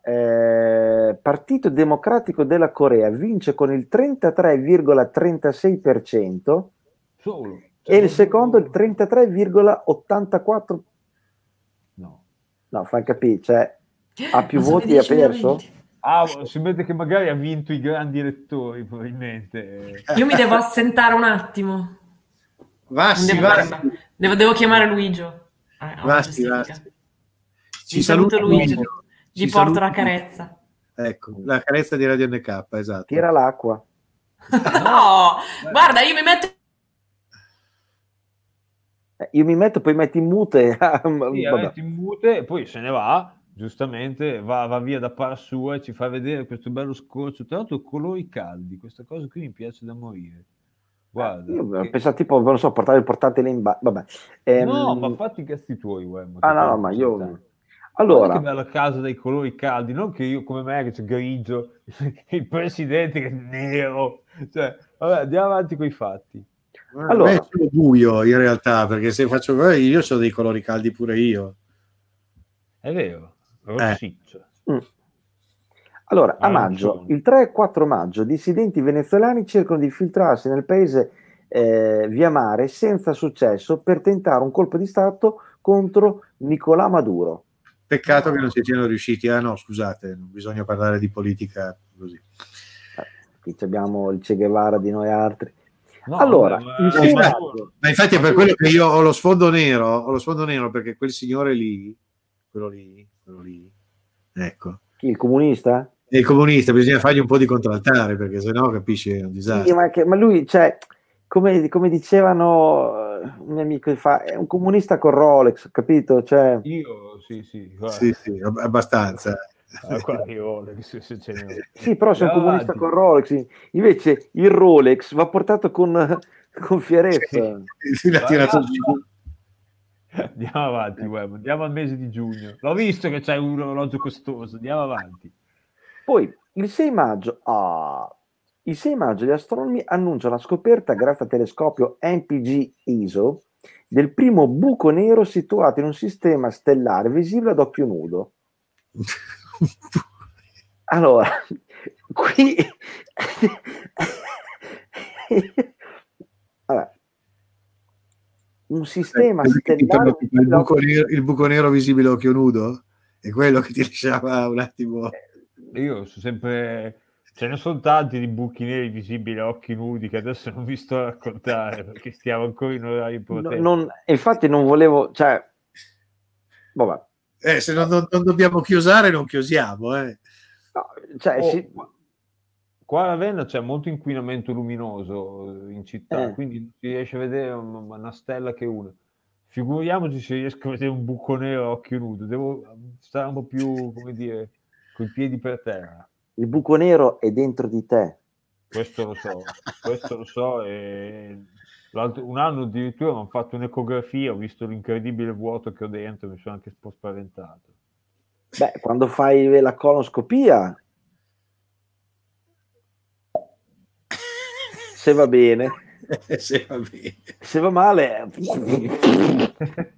Partito Democratico della Corea vince con il 33,36% solo, cioè, e il secondo il 33,84%. No, fai capire, cioè ha più voti e ha perso. Ah, si vede che magari ha vinto i grandi elettori, probabilmente. Io mi devo assentare un attimo. Devo chiamare Luigio. Ci saluto Luigio. Ci porto la carezza. Ecco, la carezza di Radio NK, esatto. Tira l'acqua. No, guarda, io mi metto... poi metti in mute. Sì, metti in mute e poi se ne va. Giustamente va via da par sua e ci fa vedere questo bello scorcio, tra l'altro colori caldi, questa cosa qui mi piace da morire. Guarda, io pensavo tipo, non so, portare il portatile in vabbè. No, ma fatti i cazzi tuoi, ma io... Allora, che bella casa dei colori caldi, non che io come me che c'è grigio, il presidente che è nero, cioè, vabbè, andiamo avanti con i fatti. Allora, beh, sono buio in realtà, perché se faccio io sono dei colori caldi pure io. È vero. Allora, a maggio, il 3 e 4 maggio, dissidenti venezuelani cercano di infiltrarsi nel paese via mare senza successo per tentare un colpo di stato contro Nicolás Maduro. Peccato che non si siano riusciti. No, scusate, non bisogna parlare di politica così. Qui abbiamo il Che Guevara di noi altri. No, allora, ma infatti è per quello che io ho lo sfondo nero perché quel signore lì, quello lì, ecco. Chi, il comunista? Il comunista, bisogna fargli un po' di contraltare perché sennò capisci è un disastro. Sì, ma lui, cioè, come dicevano un mio amico è un comunista con Rolex, capito? Cioè... Io, sì, abbastanza. Sì, però sei un comunista con Rolex, invece il Rolex va portato con fierezza. Sì, l'ha tirato giù. Andiamo avanti, andiamo al mese di giugno. L'ho visto che c'è un orologio costoso. Andiamo avanti. Poi il 6 maggio, gli astronomi annunciano la scoperta, grazie al telescopio MPG ISO, del primo buco nero situato in un sistema stellare visibile ad occhio nudo. Allora, qui allora, un sistema stellare il buco nero visibile a occhio nudo è quello che ti lasciava un attimo. Io sono sempre, ce ne sono tanti di buchi neri visibili a occhi nudi che adesso non vi sto a raccontare perché stiamo ancora in orario infatti non volevo, cioè vabbè. Se non dobbiamo chiosare, non chiosiamo. No, cioè, qua a Ravenna c'è molto inquinamento luminoso in città, quindi non si riesce a vedere una stella che una. Figuriamoci se riesco a vedere un buco nero a occhio nudo, devo stare un po' più, come dire, con i piedi per terra. Il buco nero è dentro di te. Questo lo so. L'altro, un anno addirittura mi hanno fatto un'ecografia, ho visto l'incredibile vuoto che ho dentro, mi sono anche un po' spaventato. Beh, quando fai la colonoscopia, se va bene, se va male, vabbè.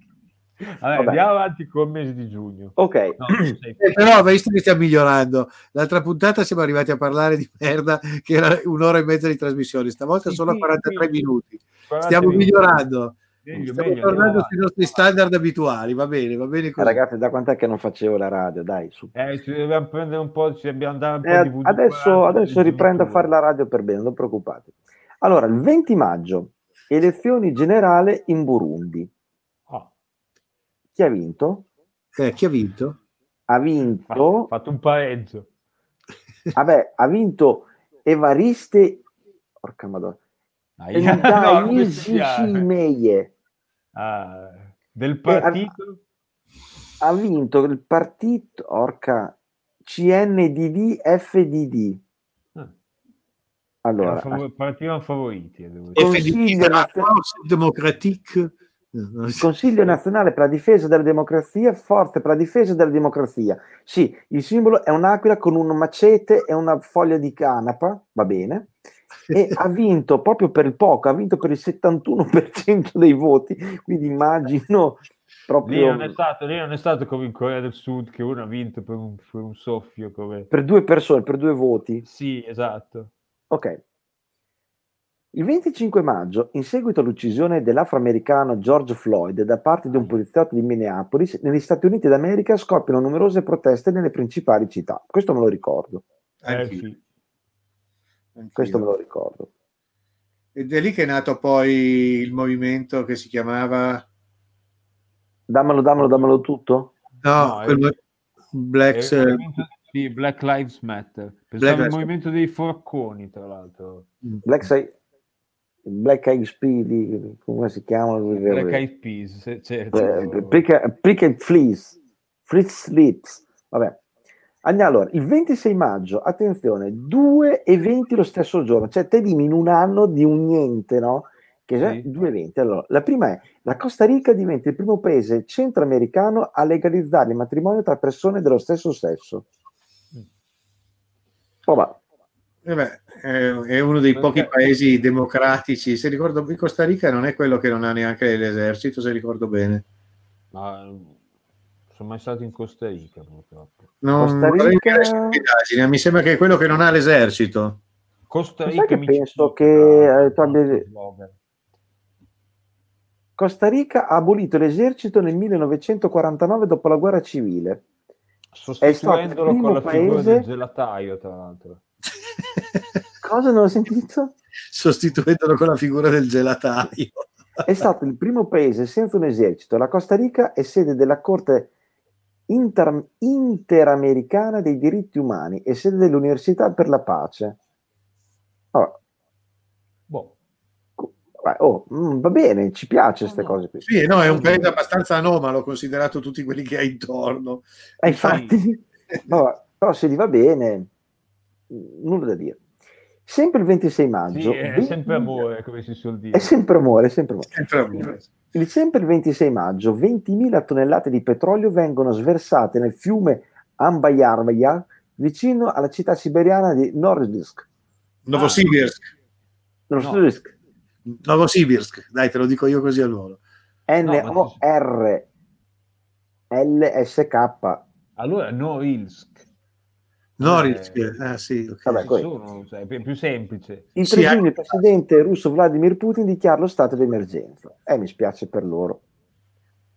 Andiamo avanti con il mese di giugno. Ok, però visto che stiamo migliorando, l'altra puntata siamo arrivati a parlare di merda che era un'ora e mezza di trasmissione, stavolta sì, solo a 43 minuti. Stiamo migliorando, stiamo tornando sui nostri standard abituali. Va bene così. Ragazzi, da quant'è che non facevo la radio? Dai, su. Ci dobbiamo prendere un po', ci dobbiamo andare un po' di adesso riprendo a fare la radio per bene, non preoccupate. Allora, il 20 maggio, elezioni generali in Burundi. Chi ha vinto? Ha vinto... Ha fatto un pareggio. Vabbè, ha vinto Evariste... Porca madonna. Del partito? Ha vinto il partito... Orca... CNDD-FDD. Allora... Partivano favoriti. FDD, la Forza Democratique... Consiglio nazionale per la difesa della democrazia, forte per la difesa della democrazia. Sì, il simbolo è un'aquila con un macete e una foglia di canapa, va bene, e ha vinto proprio per il 71% dei voti, quindi immagino Proprio... Lì non è stato come in Corea del Sud, che uno ha vinto per un soffio, come... per due persone, per due voti. Sì, esatto. Ok. Il 25 maggio, in seguito all'uccisione dell'afroamericano George Floyd da parte di un poliziotto di Minneapolis, negli Stati Uniti d'America scoppiano numerose proteste nelle principali città. Questo me lo ricordo. Anch'io. Questo me lo ricordo. Ed è lì che è nato poi il movimento che si chiamava... Dammelo tutto? Black Lives Matter. Pensavo al movimento dei forconi, tra l'altro. Black Eyed Peas, come si chiamano? Black Eyed Peas, certo. Pick and Fleece, Fritz Lips. Vabbè. Andiamo allora, il 26 maggio, attenzione, 2 eventi lo stesso giorno, cioè te dimmi in un anno di un niente, no? Che sono 2 eventi. Allora, la prima è: la Costa Rica diventa il primo paese centroamericano a legalizzare il matrimonio tra persone dello stesso sesso. Oh, va. È uno dei pochi paesi democratici. Se ricordo, in Costa Rica non è quello che non ha neanche l'esercito, se ricordo bene. Ma sono mai stato in Costa Rica, purtroppo. Mi sembra che è quello che non ha l'esercito. Costa Rica, che penso che Costa Rica ha abolito l'esercito nel 1949 dopo la guerra civile, sostituendolo con la figura del gelataio, tra l'altro. Cosa, non ho sentito? Sostituendolo con la figura del gelataio. È stato il primo paese senza un esercito. La Costa Rica è sede della Corte Interamericana dei Diritti Umani e sede dell'Università per la Pace. Allora. Va bene, ci piace queste cose qui. Sì, no, è un paese abbastanza anomalo, considerato tutti quelli che hai intorno. Infatti, no, però se gli va bene, nulla da dire. Sempre il 26 maggio. Sì, è sempre amore, come si suol dire. È sempre amore. Sempre il 26 maggio, 20.000 tonnellate di petrolio vengono sversate nel fiume Ambayarmaya, vicino alla città siberiana di Novosibirsk, dai, te lo dico io così al volo. N-O-R-L-S-K. Allora, Norilsk, sì. Okay. Vabbè, è più semplice. Il 3 giugno il presidente russo Vladimir Putin dichiara lo stato d'emergenza. Mi spiace per loro.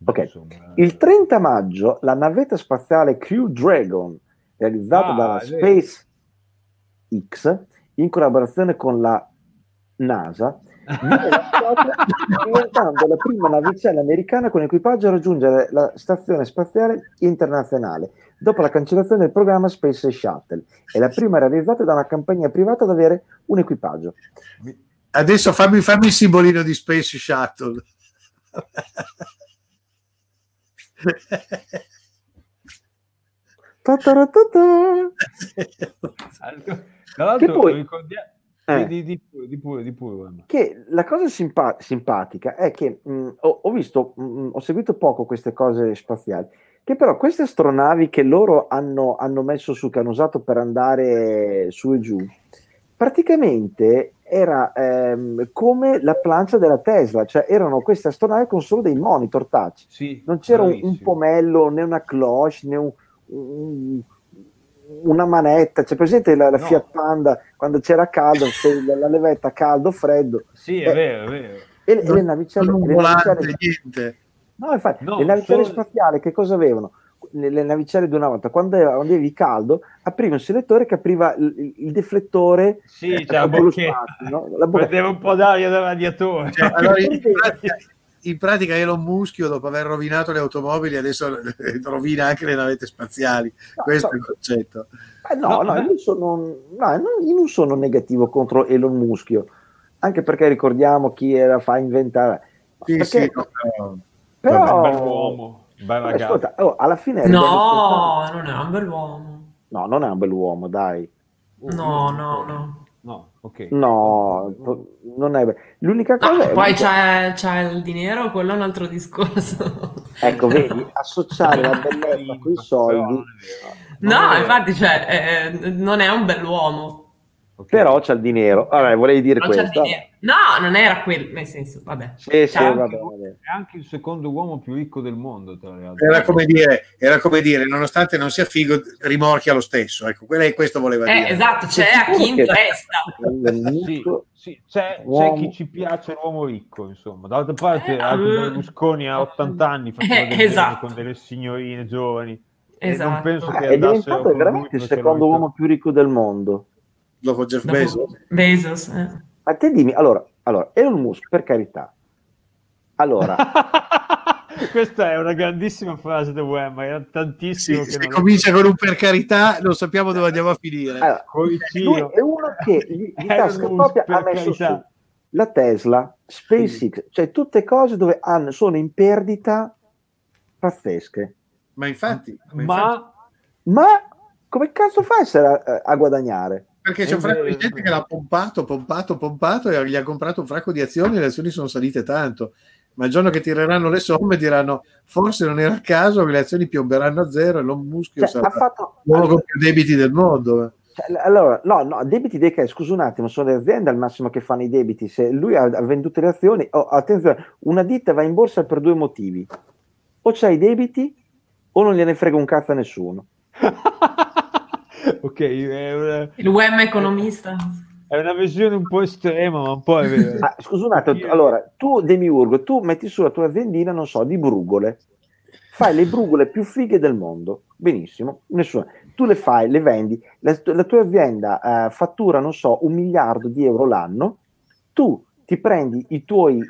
Ok. Insomma, il 30 maggio la navetta spaziale Q-Dragon, realizzata dalla SpaceX, in collaborazione con la NASA, diventando la prima navicella americana con equipaggio a raggiungere la stazione spaziale internazionale dopo la cancellazione del programma Space Shuttle. È la prima realizzata da una compagnia privata ad avere un equipaggio. Adesso fammi il simbolino di Space Shuttle. Tra l'altro, che poi, ricordiamo che la cosa simpatica è che ho seguito poco queste cose spaziali, che però queste astronavi che loro hanno messo su, che hanno usato per andare su e giù, praticamente era come la plancia della Tesla, cioè erano queste astronavi con solo dei monitor touch, non c'era un pomello, né una cloche, né una manetta, c'è presente la Fiat Panda, quando c'era caldo, la levetta caldo, freddo. Sì, è vero. E non, le navicelle, non volante, niente. No, infatti, le navicelle spaziali che cosa avevano? Le navicelle di una volta, quando avevi caldo, aprivi un selettore che apriva il deflettore. Sì, c'è la bocchetta. Prendeva un po' d'aria dal radiatore. Cioè, allora, in pratica Elon Musk, dopo aver rovinato le automobili, adesso rovina anche le navette spaziali. Questo è il concetto. Io non sono negativo contro Elon Musk, anche perché ricordiamo chi era fa inventare. Però è un bell'uomo, bel ragazzo. Ascolta, alla fine non è un bell'uomo. No, non è un bell'uomo, dai. No. Okay. No, non è l'unica cosa. No, poi c'è il dinero, quello è un altro discorso. Ecco, vedi, associare la bellezza con i soldi. No, infatti, non è un bell'uomo. Okay. Però c'ha il di nero. Allora, volevi dire questo. No, non era quello, nel senso, vabbè. Sì, vabbè. È anche il secondo uomo più ricco del mondo, tra l'altro. Era come dire, nonostante non sia figo, rimorchia lo stesso. Ecco, questo voleva dire. Esatto, c'è a chi interessa. Sì, c'è chi ci piace l'uomo ricco, insomma. D'altra parte, Berlusconi a 80 anni faceva delle con delle signorine giovani. Esatto. E non penso che è diventato veramente il secondo uomo più ricco del mondo. Dopo Jeff Bezos. Ma te dimmi, allora Elon Musk, per carità, allora questa è una grandissima frase da Wemma, era tantissimo, sì, che se comincia con un per carità non sappiamo dove andiamo a finire. Allora, lui è uno che in tasca propria ha messo su la Tesla, SpaceX, cioè tutte cose dove sono in perdita pazzesche. Ma come cazzo fa a essere a guadagnare? Perché c'è un fracco di gente che l'ha pompato e gli ha comprato un fracco di azioni e le azioni sono salite tanto, ma il giorno che tireranno le somme diranno forse non era il caso che le azioni piomberanno a zero e l'Elon Musk sarà l'uomo con più debiti del mondo. Cioè, allora, no, debiti dei che, scusa un attimo, sono le aziende al massimo che fanno i debiti. Se lui ha venduto le azioni, attenzione, una ditta va in borsa per due motivi: o c'ha i debiti o non gliene frega un cazzo a nessuno. Ok, il UM economista è una visione un po' estrema, ma un po' è vero. Scusate, allora tu demiurgo, tu metti sulla tua aziendina, non so, di brugole, fai le brugole più fighe del mondo, benissimo, nessuno, tu le fai, le vendi, la tua azienda fattura, non so, 1 miliardo di euro l'anno, tu ti prendi i tuoi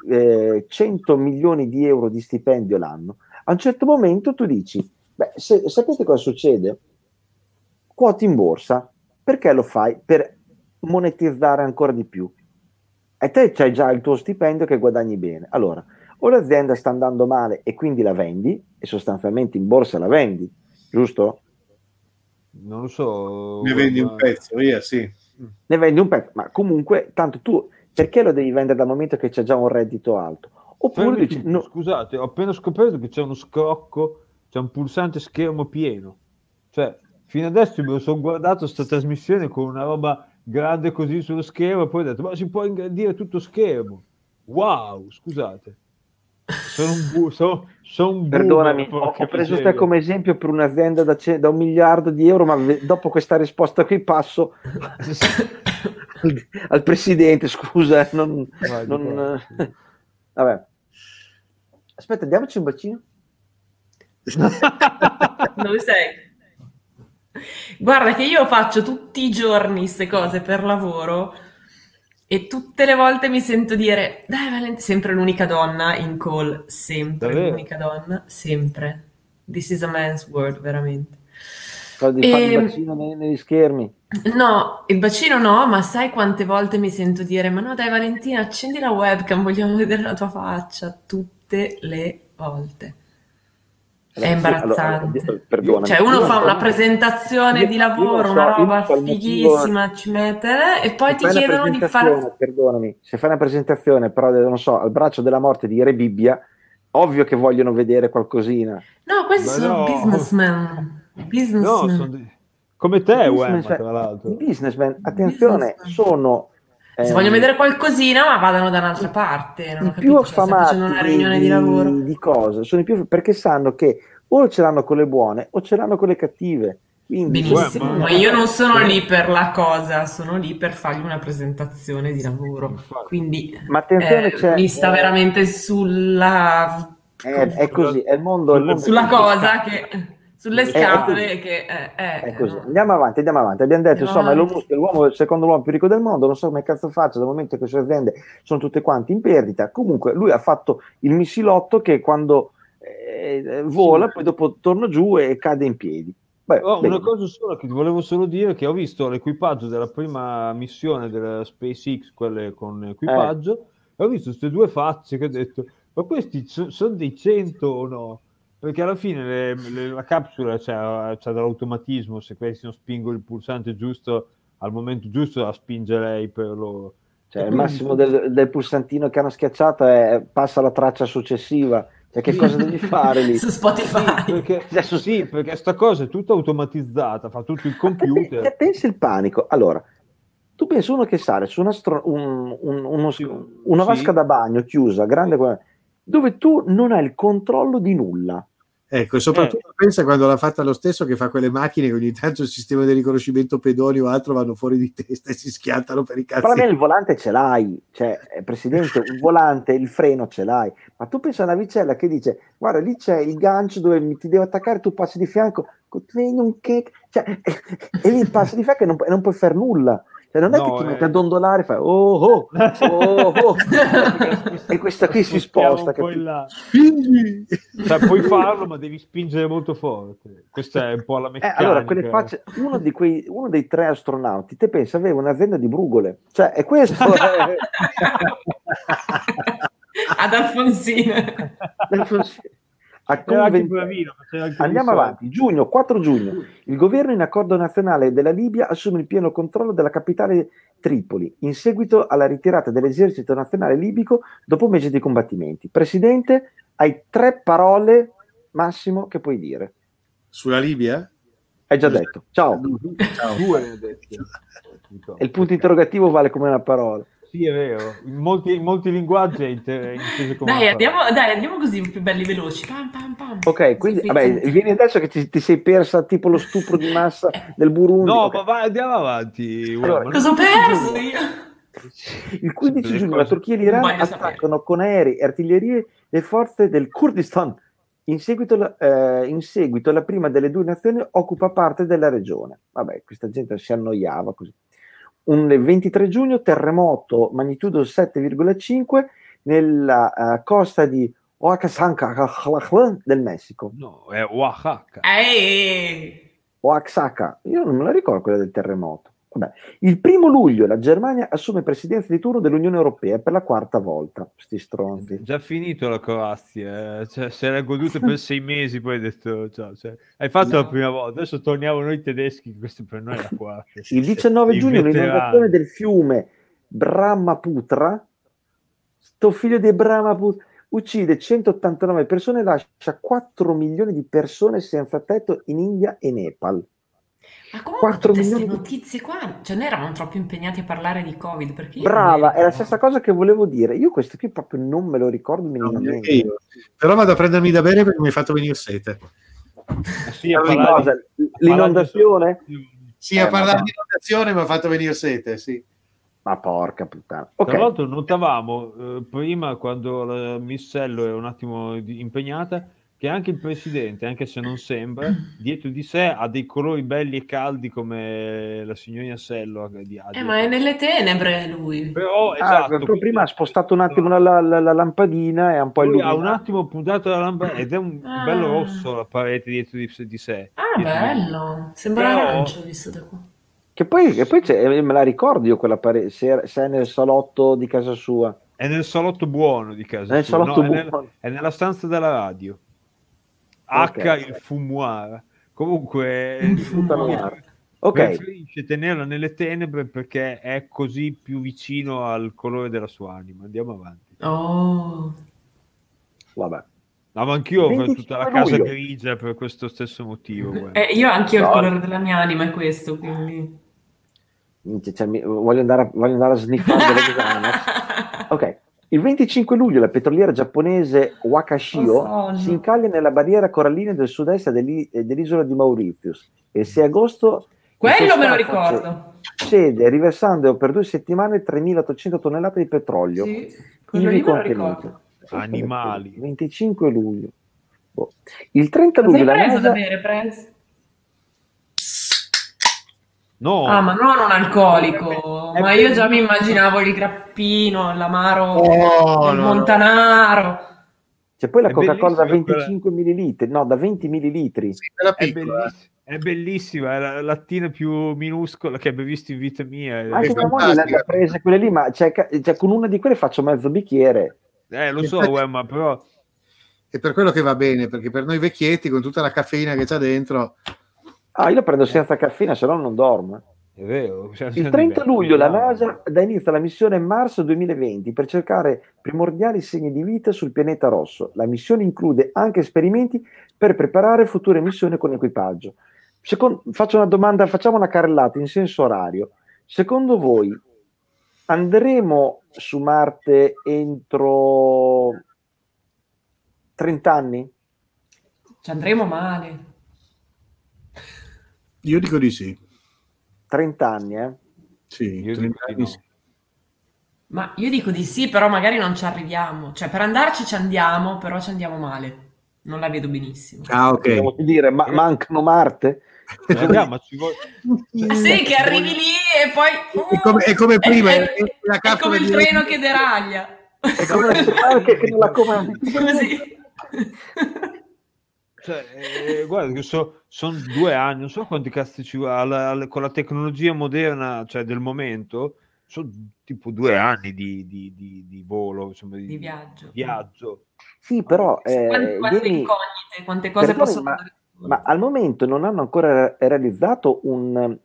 100 milioni di euro di stipendio l'anno, a un certo momento tu dici, beh, sapete cosa succede? Quote in borsa, perché lo fai? Per monetizzare ancora di più. E te c'hai già il tuo stipendio che guadagni bene. Allora, o l'azienda sta andando male e quindi la vendi, e sostanzialmente in borsa la vendi, giusto? Non lo so. Ne vendi un pezzo, via, sì. Ne vendi un pezzo, ma comunque, tanto tu, perché lo devi vendere dal momento che c'è già un reddito alto? Oppure dici, no. Scusate, ho appena scoperto che c'è uno scrocco, c'è un pulsante schermo pieno. Cioè, fino adesso me lo sono guardato sta trasmissione con una roba grande così sullo schermo e poi ho detto, ma si può ingrandire tutto schermo, wow, scusate, sono un perdonami, ho preso te come esempio per un'azienda da 1 miliardo di euro, ma dopo questa risposta qui passo al presidente, scusa, vabbè, aspetta, diamoci un bacino. Dove sei? Guarda che io faccio tutti i giorni queste cose per lavoro e tutte le volte mi sento dire, dai Valente, sempre l'unica donna in call, sempre. Davvero? L'unica donna, sempre. This is a man's world, veramente. Cosa di fare il bacino negli schermi? No, il bacino no, ma sai quante volte mi sento dire, ma no dai Valentina, accendi la webcam, vogliamo vedere la tua faccia, tutte le volte. È imbarazzante. Allora, cioè uno fa una presentazione di lavoro, una roba fighissima, ci mette e poi ti chiedono di fare... Perdonami, se fai una presentazione però, non so, al braccio della morte di Re Bibbia, ovvio che vogliono vedere qualcosina. No, questi sono businessman. No, sono come te, Wemma, tra l'altro. Businessman, attenzione, sono... Se voglio vedere qualcosina, ma vadano da un'altra parte. Non ho capito, più affamati una riunione di lavoro. Di cose, sono i più, perché sanno che o ce l'hanno con le buone o ce l'hanno con le cattive. Quindi, benissimo, ma io non sono lì per la cosa, sono lì per fargli una presentazione di lavoro. Quindi ma attenzione, mi sta veramente sulla. È così, è il mondo sulla cosa che. Sulle scatole che è così. Andiamo avanti. Abbiamo detto, insomma, è il secondo uomo più ricco del mondo, non so come cazzo faccia dal momento che le sue aziende sono tutte quante in perdita. Comunque lui ha fatto il missilotto che quando vola poi dopo torna giù e cade in piedi. Beh, una cosa sola che volevo solo dire, che ho visto l'equipaggio della prima missione della SpaceX, quelle con equipaggio, e ho visto queste due facce che ho detto, ma questi sono dei 100 o no? Perché alla fine la capsula c'ha dell'automatismo, se questi non spingono il pulsante giusto al momento giusto la spinge lei per loro. Cioè il massimo del pulsantino che hanno schiacciato è passa alla traccia successiva, cioè che cosa devi fare lì? Su Spotify. Perché sta cosa è tutta automatizzata, fa tutto il computer. Pensa il panico. Allora, Tu pensi uno che sale su una vasca da bagno chiusa, grande, dove tu non hai il controllo di nulla. Ecco, e soprattutto pensa quando l'ha fatta lo stesso che fa quelle macchine che ogni tanto il sistema di riconoscimento pedoni o altro vanno fuori di testa e si schiantano per i cazzi. Però a me il volante ce l'hai, cioè, Presidente, il volante, il freno ce l'hai, ma tu pensa a una navicella che dice guarda lì c'è il gancio dove ti devo attaccare, tu passi di fianco, cioè, e lì passi di fianco e non puoi fare nulla. Cioè, non è che ti metti a dondolare e fai e questa qui si sposta, spingi, cioè, puoi farlo ma devi spingere molto forte. Questa è un po' la meccanica. Allora, quelle facce, uno dei tre astronauti, te pensa, aveva un'azienda di brugole, cioè è questo ad Alfonsine. Andiamo avanti. 4 giugno, il governo in accordo nazionale della Libia assume il pieno controllo della capitale Tripoli in seguito alla ritirata dell'esercito nazionale libico dopo mesi di combattimenti. Presidente, hai 3 parole massimo che puoi dire sulla Libia? Hai già detto ciao, e il punto interrogativo vale come una parola. Sì, è vero, in molti linguaggi è inteso come andiamo così più belli veloci. Pam, pam, pam. Ok, quindi vieni adesso che ti sei persa tipo lo stupro di massa del Burundi. No, okay. Ma andiamo avanti. Allora, cosa ho perso io? Il 15 giugno la Turchia e l'Iran attaccano con aerei e artiglierie le forze del Kurdistan. In seguito la prima delle due nazioni occupa parte della regione. Vabbè, questa gente si annoiava così. Il 23 giugno, terremoto magnitudo 7,5 nella costa di Oaxaca del Messico. No, è Oaxaca. Oaxaca, io non me la ricordo quella del terremoto. Vabbè. Il 1 luglio la Germania assume presidenza di turno dell'Unione Europea per la 4ª volta. Sti stronzi. È già finito la Croazia, cioè, se l'è goduto per 6 mesi, poi hai detto cioè, hai fatto la prima volta, adesso torniamo noi tedeschi, questo per noi è la quarta. Il 19 giugno l'inondazione del fiume Brahmaputra, sto figlio di Brahmaputra, uccide 189 persone e lascia 4 milioni di persone senza tetto in India e Nepal. Ma comunque tutte queste notizie qua, cioè, noi eravamo troppo impegnati a parlare di Covid, perché brava, è la stessa cosa che volevo dire. Io questo qui proprio non me lo ricordo minimamente. Io. Però vado a prendermi da bere perché mi hai fatto venire sete. Sì, l'inondazione? Sì, a parlare di inondazione mi ha fatto venire sete, sì. Ma porca puttana. Okay. Tra l'altro notavamo prima, quando la Missello è un attimo impegnata, che anche il presidente, anche se non sembra, dietro di sé ha dei colori belli e caldi come la signorina Sello di Adia. Ma è nelle tenebre lui. Però esatto, prima ha spostato un attimo la lampadina e ha un po' illuminato. Ha un attimo puntato la lampadina ed è un bello rosso la parete dietro di sé. Ah, bello, sembra arancio visto da qua. Che poi me la ricordo io quella parete, se è nel salotto di casa sua. È nel salotto buono di casa sua. No, è nella stanza della radio. Il fumoir, comunque il fumoir. Preferisce tenerla nelle tenebre perché è così più vicino al colore della sua anima. Andiamo avanti. Vabbè, ma anch'io per tutta la casa grigia per questo stesso motivo. Io anch'io il colore della mia anima è questo, quindi cioè, voglio andare a sniffare delle grane. Ok. Il 25 luglio la petroliera giapponese Wakashio si incaglia nella barriera corallina del sud-est dell'isola di Mauritius e il 6 agosto quello me lo ricordo. Cede riversando per 2 settimane 3.800 tonnellate di petrolio. Sì, ivi contenuto. Animali. 25 luglio. Il 30 luglio la NASA ma non alcolico, ma io già mi immaginavo il grappino, l'amaro, il montanaro. C'è poi la Coca-Cola da 25 millilitri, no, da 20 millilitri. Sì, è bellissima, è la lattina più minuscola che abbia visto in vita mia. Anche mia moglie l'ha presa quella lì, ma cioè, con una di quelle faccio mezzo bicchiere. Lo so, ma però... È per quello che va bene, perché per noi vecchietti, con tutta la caffeina che c'ha dentro... Ah, io la prendo senza caffeina, se no non dormo. È vero. Il 30 luglio la NASA dà inizio alla missione Mars 2020 per cercare primordiali segni di vita sul pianeta rosso. La missione include anche esperimenti per preparare future missioni con equipaggio. Facciamo una carrellata in senso orario. Secondo voi andremo su Marte entro 30 anni? Ci andremo male. Io dico di sì. 30 anni, eh? Sì, io 30 anni no. Sì. Ma io dico di sì, però magari non ci arriviamo. Cioè, per andarci ci andiamo, però ci andiamo male. Non la vedo benissimo. Ah, ok. Devo dire, mancano Marte? Ma ci vuole... cioè, sì, che arrivi lì e poi... è come prima. È come il treno che deraglia. È come che non la comandi. Così. Cioè, guarda, che sono 2 anni, non so quanti cazzi ci vuole, con la tecnologia moderna, cioè del momento, sono tipo 2 anni di volo, insomma, di viaggio. Sì, però... quante incognite, quante cose possono... Ma al momento non hanno ancora realizzato un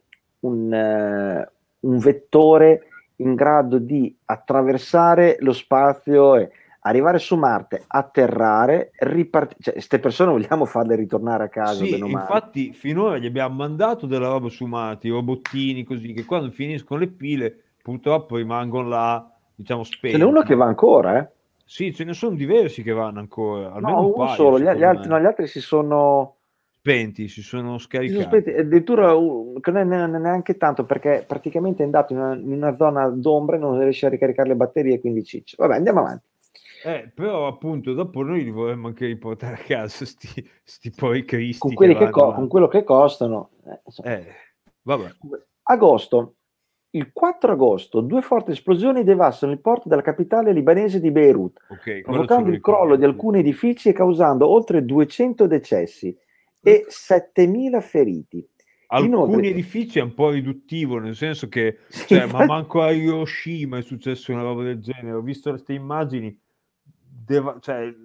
vettore in grado di attraversare lo spazio e arrivare su Marte, atterrare, ripartire. Cioè, queste persone vogliamo farle ritornare a casa. Sì, infatti finora gli abbiamo mandato della roba su Marte, i robottini così, che quando finiscono le pile purtroppo rimangono là, diciamo, spenti. Ce n'è uno che va ancora, eh? Sì, ce ne sono diversi che vanno ancora, almeno no, un paio, solo, gli altri si sono... spenti, si sono scaricati. Addirittura neanche tanto, perché praticamente è andato in una zona d'ombra e non riesce a ricaricare le batterie, quindi ciccio. Vabbè, andiamo avanti. Però appunto dopo noi li vorremmo anche riportare a casa sti poi cristi con quello che costano, vabbè. Agosto, il 4 agosto 2 forti esplosioni devastarono il porto della capitale libanese di Beirut, provocando il crollo di alcuni edifici e causando oltre 200 decessi e 7.000 feriti. Alcuni edifici è un po' riduttivo, nel senso che ma manco a Hiroshima è successo una roba del genere. Ho visto queste immagini, il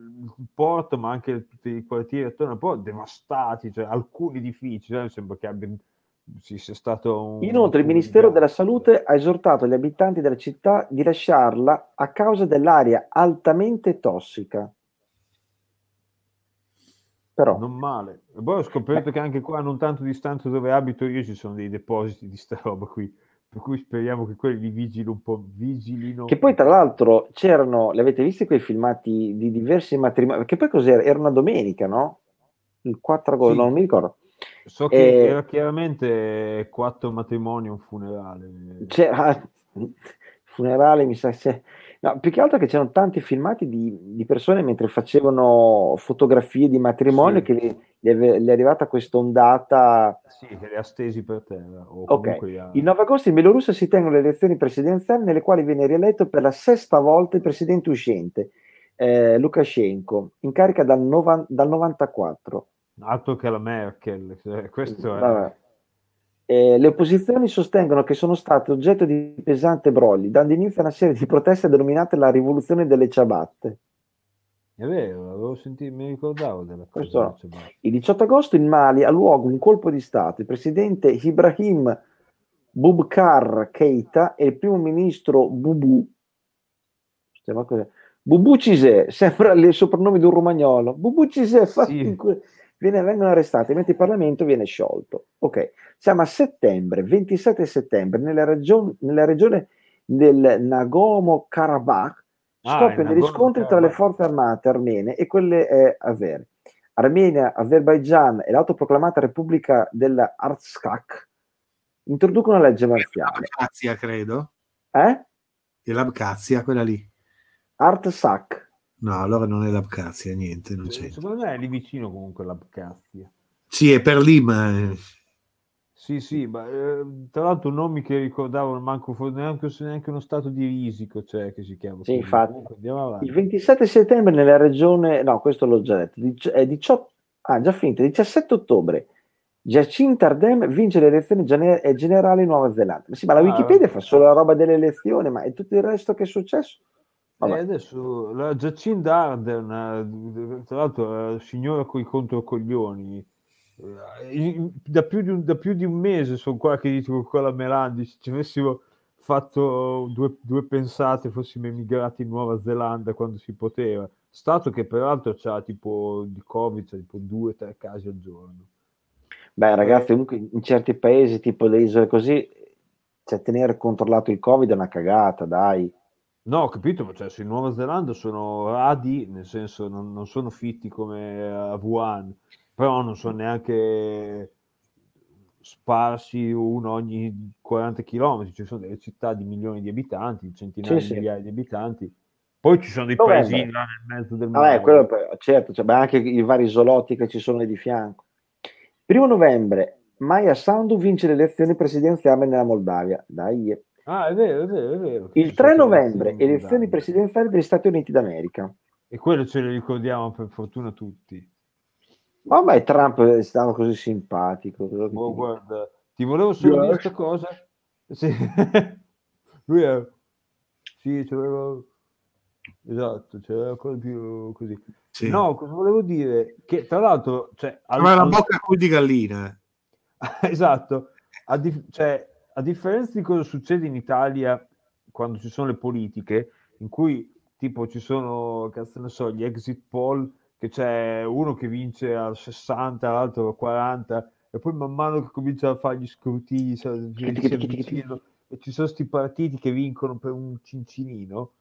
porto, ma anche tutti i quartieri attorno un po' devastati, alcuni edifici, sembra che sia stato un... Inoltre il Ministero della Salute ha esortato gli abitanti della città di lasciarla a causa dell'aria altamente tossica. Però. Non male. E poi ho scoperto che anche qua, non tanto distante dove abito io, ci sono dei depositi di sta roba qui, per cui speriamo che quelli li vigilino. Che poi tra l'altro c'erano, li avete visti quei filmati di diversi matrimoni, che poi cos'era? Era una domenica, no? Il 4 agosto, sì. Non mi ricordo. So che era chiaramente 4 matrimoni e un funerale. C'era... funerale, mi sa... No, più che altro che c'erano tanti filmati di persone mentre facevano fotografie di matrimonio, sì. Che gli è arrivata questa ondata, sì, che li ha stesi per terra. Il 9 agosto in Bielorussia si tengono le elezioni presidenziali, nelle quali viene rieletto per la 6ª volta il presidente uscente Lukashenko, in carica dal 94. Altro che la Merkel, questo è... Vabbè. Le opposizioni sostengono che sono state oggetto di pesante brogli, dando inizio a una serie di proteste denominate la rivoluzione delle ciabatte. È vero, mi ricordavo della cosa. Il 18 agosto in Mali ha luogo un colpo di Stato. Il presidente Ibrahim Boubacar Keita e il primo ministro Boubou Cissé, sembra il soprannome di un romagnolo, Boubou Cissé, sì. Vengono arrestati, mentre il Parlamento viene sciolto. Ok, siamo a settembre, 27 settembre, nella regione del Nagorno-Karabakh scoppiano gli scontri tra le forze armate armene e quelle azere. Armenia, Azerbaigian e l'autoproclamata Repubblica dell'Artsakh introducono una legge marziale. L'Abkhazia, credo. E l'Abkhazia, quella lì. Artsakh. No, allora non è l'Abkhazia, niente, non c'è. Secondo me è lì vicino comunque l'Abkhazia. Sì, è per lì, ma... Sì, ma tra l'altro nomi che ricordavo neanche uno stato di risico, cioè, che si chiama. Sì, infatti. Comunque, il 27 settembre nella regione... No, questo l'ho già detto. 17 ottobre. Jacinta Ardern vince le elezioni generali in Nuova Zelanda. Ma sì, ma la Wikipedia fa solo la roba delle elezioni, ma è tutto il resto che è successo? Adesso la Jacinda Ardern, tra l'altro, la signora con i controcoglioni, da più di un mese sono qua che dico con la Melandi, se ci avessimo fatto due pensate fossimo emigrati in Nuova Zelanda quando si poteva, stato che peraltro c'ha tipo di Covid, c'ha tipo 2-3 casi al giorno. Beh ragazzi, comunque in certi paesi tipo le isole così Cioè, tenere controllato il Covid è una cagata, dai. No, ho capito, cioè, se in Nuova Zelanda sono radi, nel senso non sono fitti come a Wuhan, però non sono neanche sparsi uno ogni 40 chilometri, ci sono delle città di milioni di abitanti, centinaia di migliaia di abitanti. Poi ci sono dei paesini nel mezzo del mondo. Certo, cioè, ma anche i vari isolotti che ci sono lì di fianco. 1 novembre, Maia Sandu vince le elezioni presidenziali nella Moldavia. Dai. Ah, è vero. Il 3 novembre, elezioni presidenziali degli Stati Uniti d'America. E quello ce lo ricordiamo per fortuna tutti. Ma Trump è stato così simpatico. Oh, guarda, ti volevo solo dire questa cosa. Sì. Lui è... Sì, ce l'avevo... Esatto, c'era ancora più così. Sì. No, cosa volevo dire? Che tra l'altro, cioè, ma la bocca qui di gallina. Esatto. Cioè, a differenza di cosa succede in Italia quando ci sono le politiche, in cui tipo ci sono, cazzo ne so, gli exit poll, che c'è uno che vince al 60, l'altro al 40, e poi man mano che comincia a fare gli scrutini, e ci sono sti partiti che vincono per un cincinino.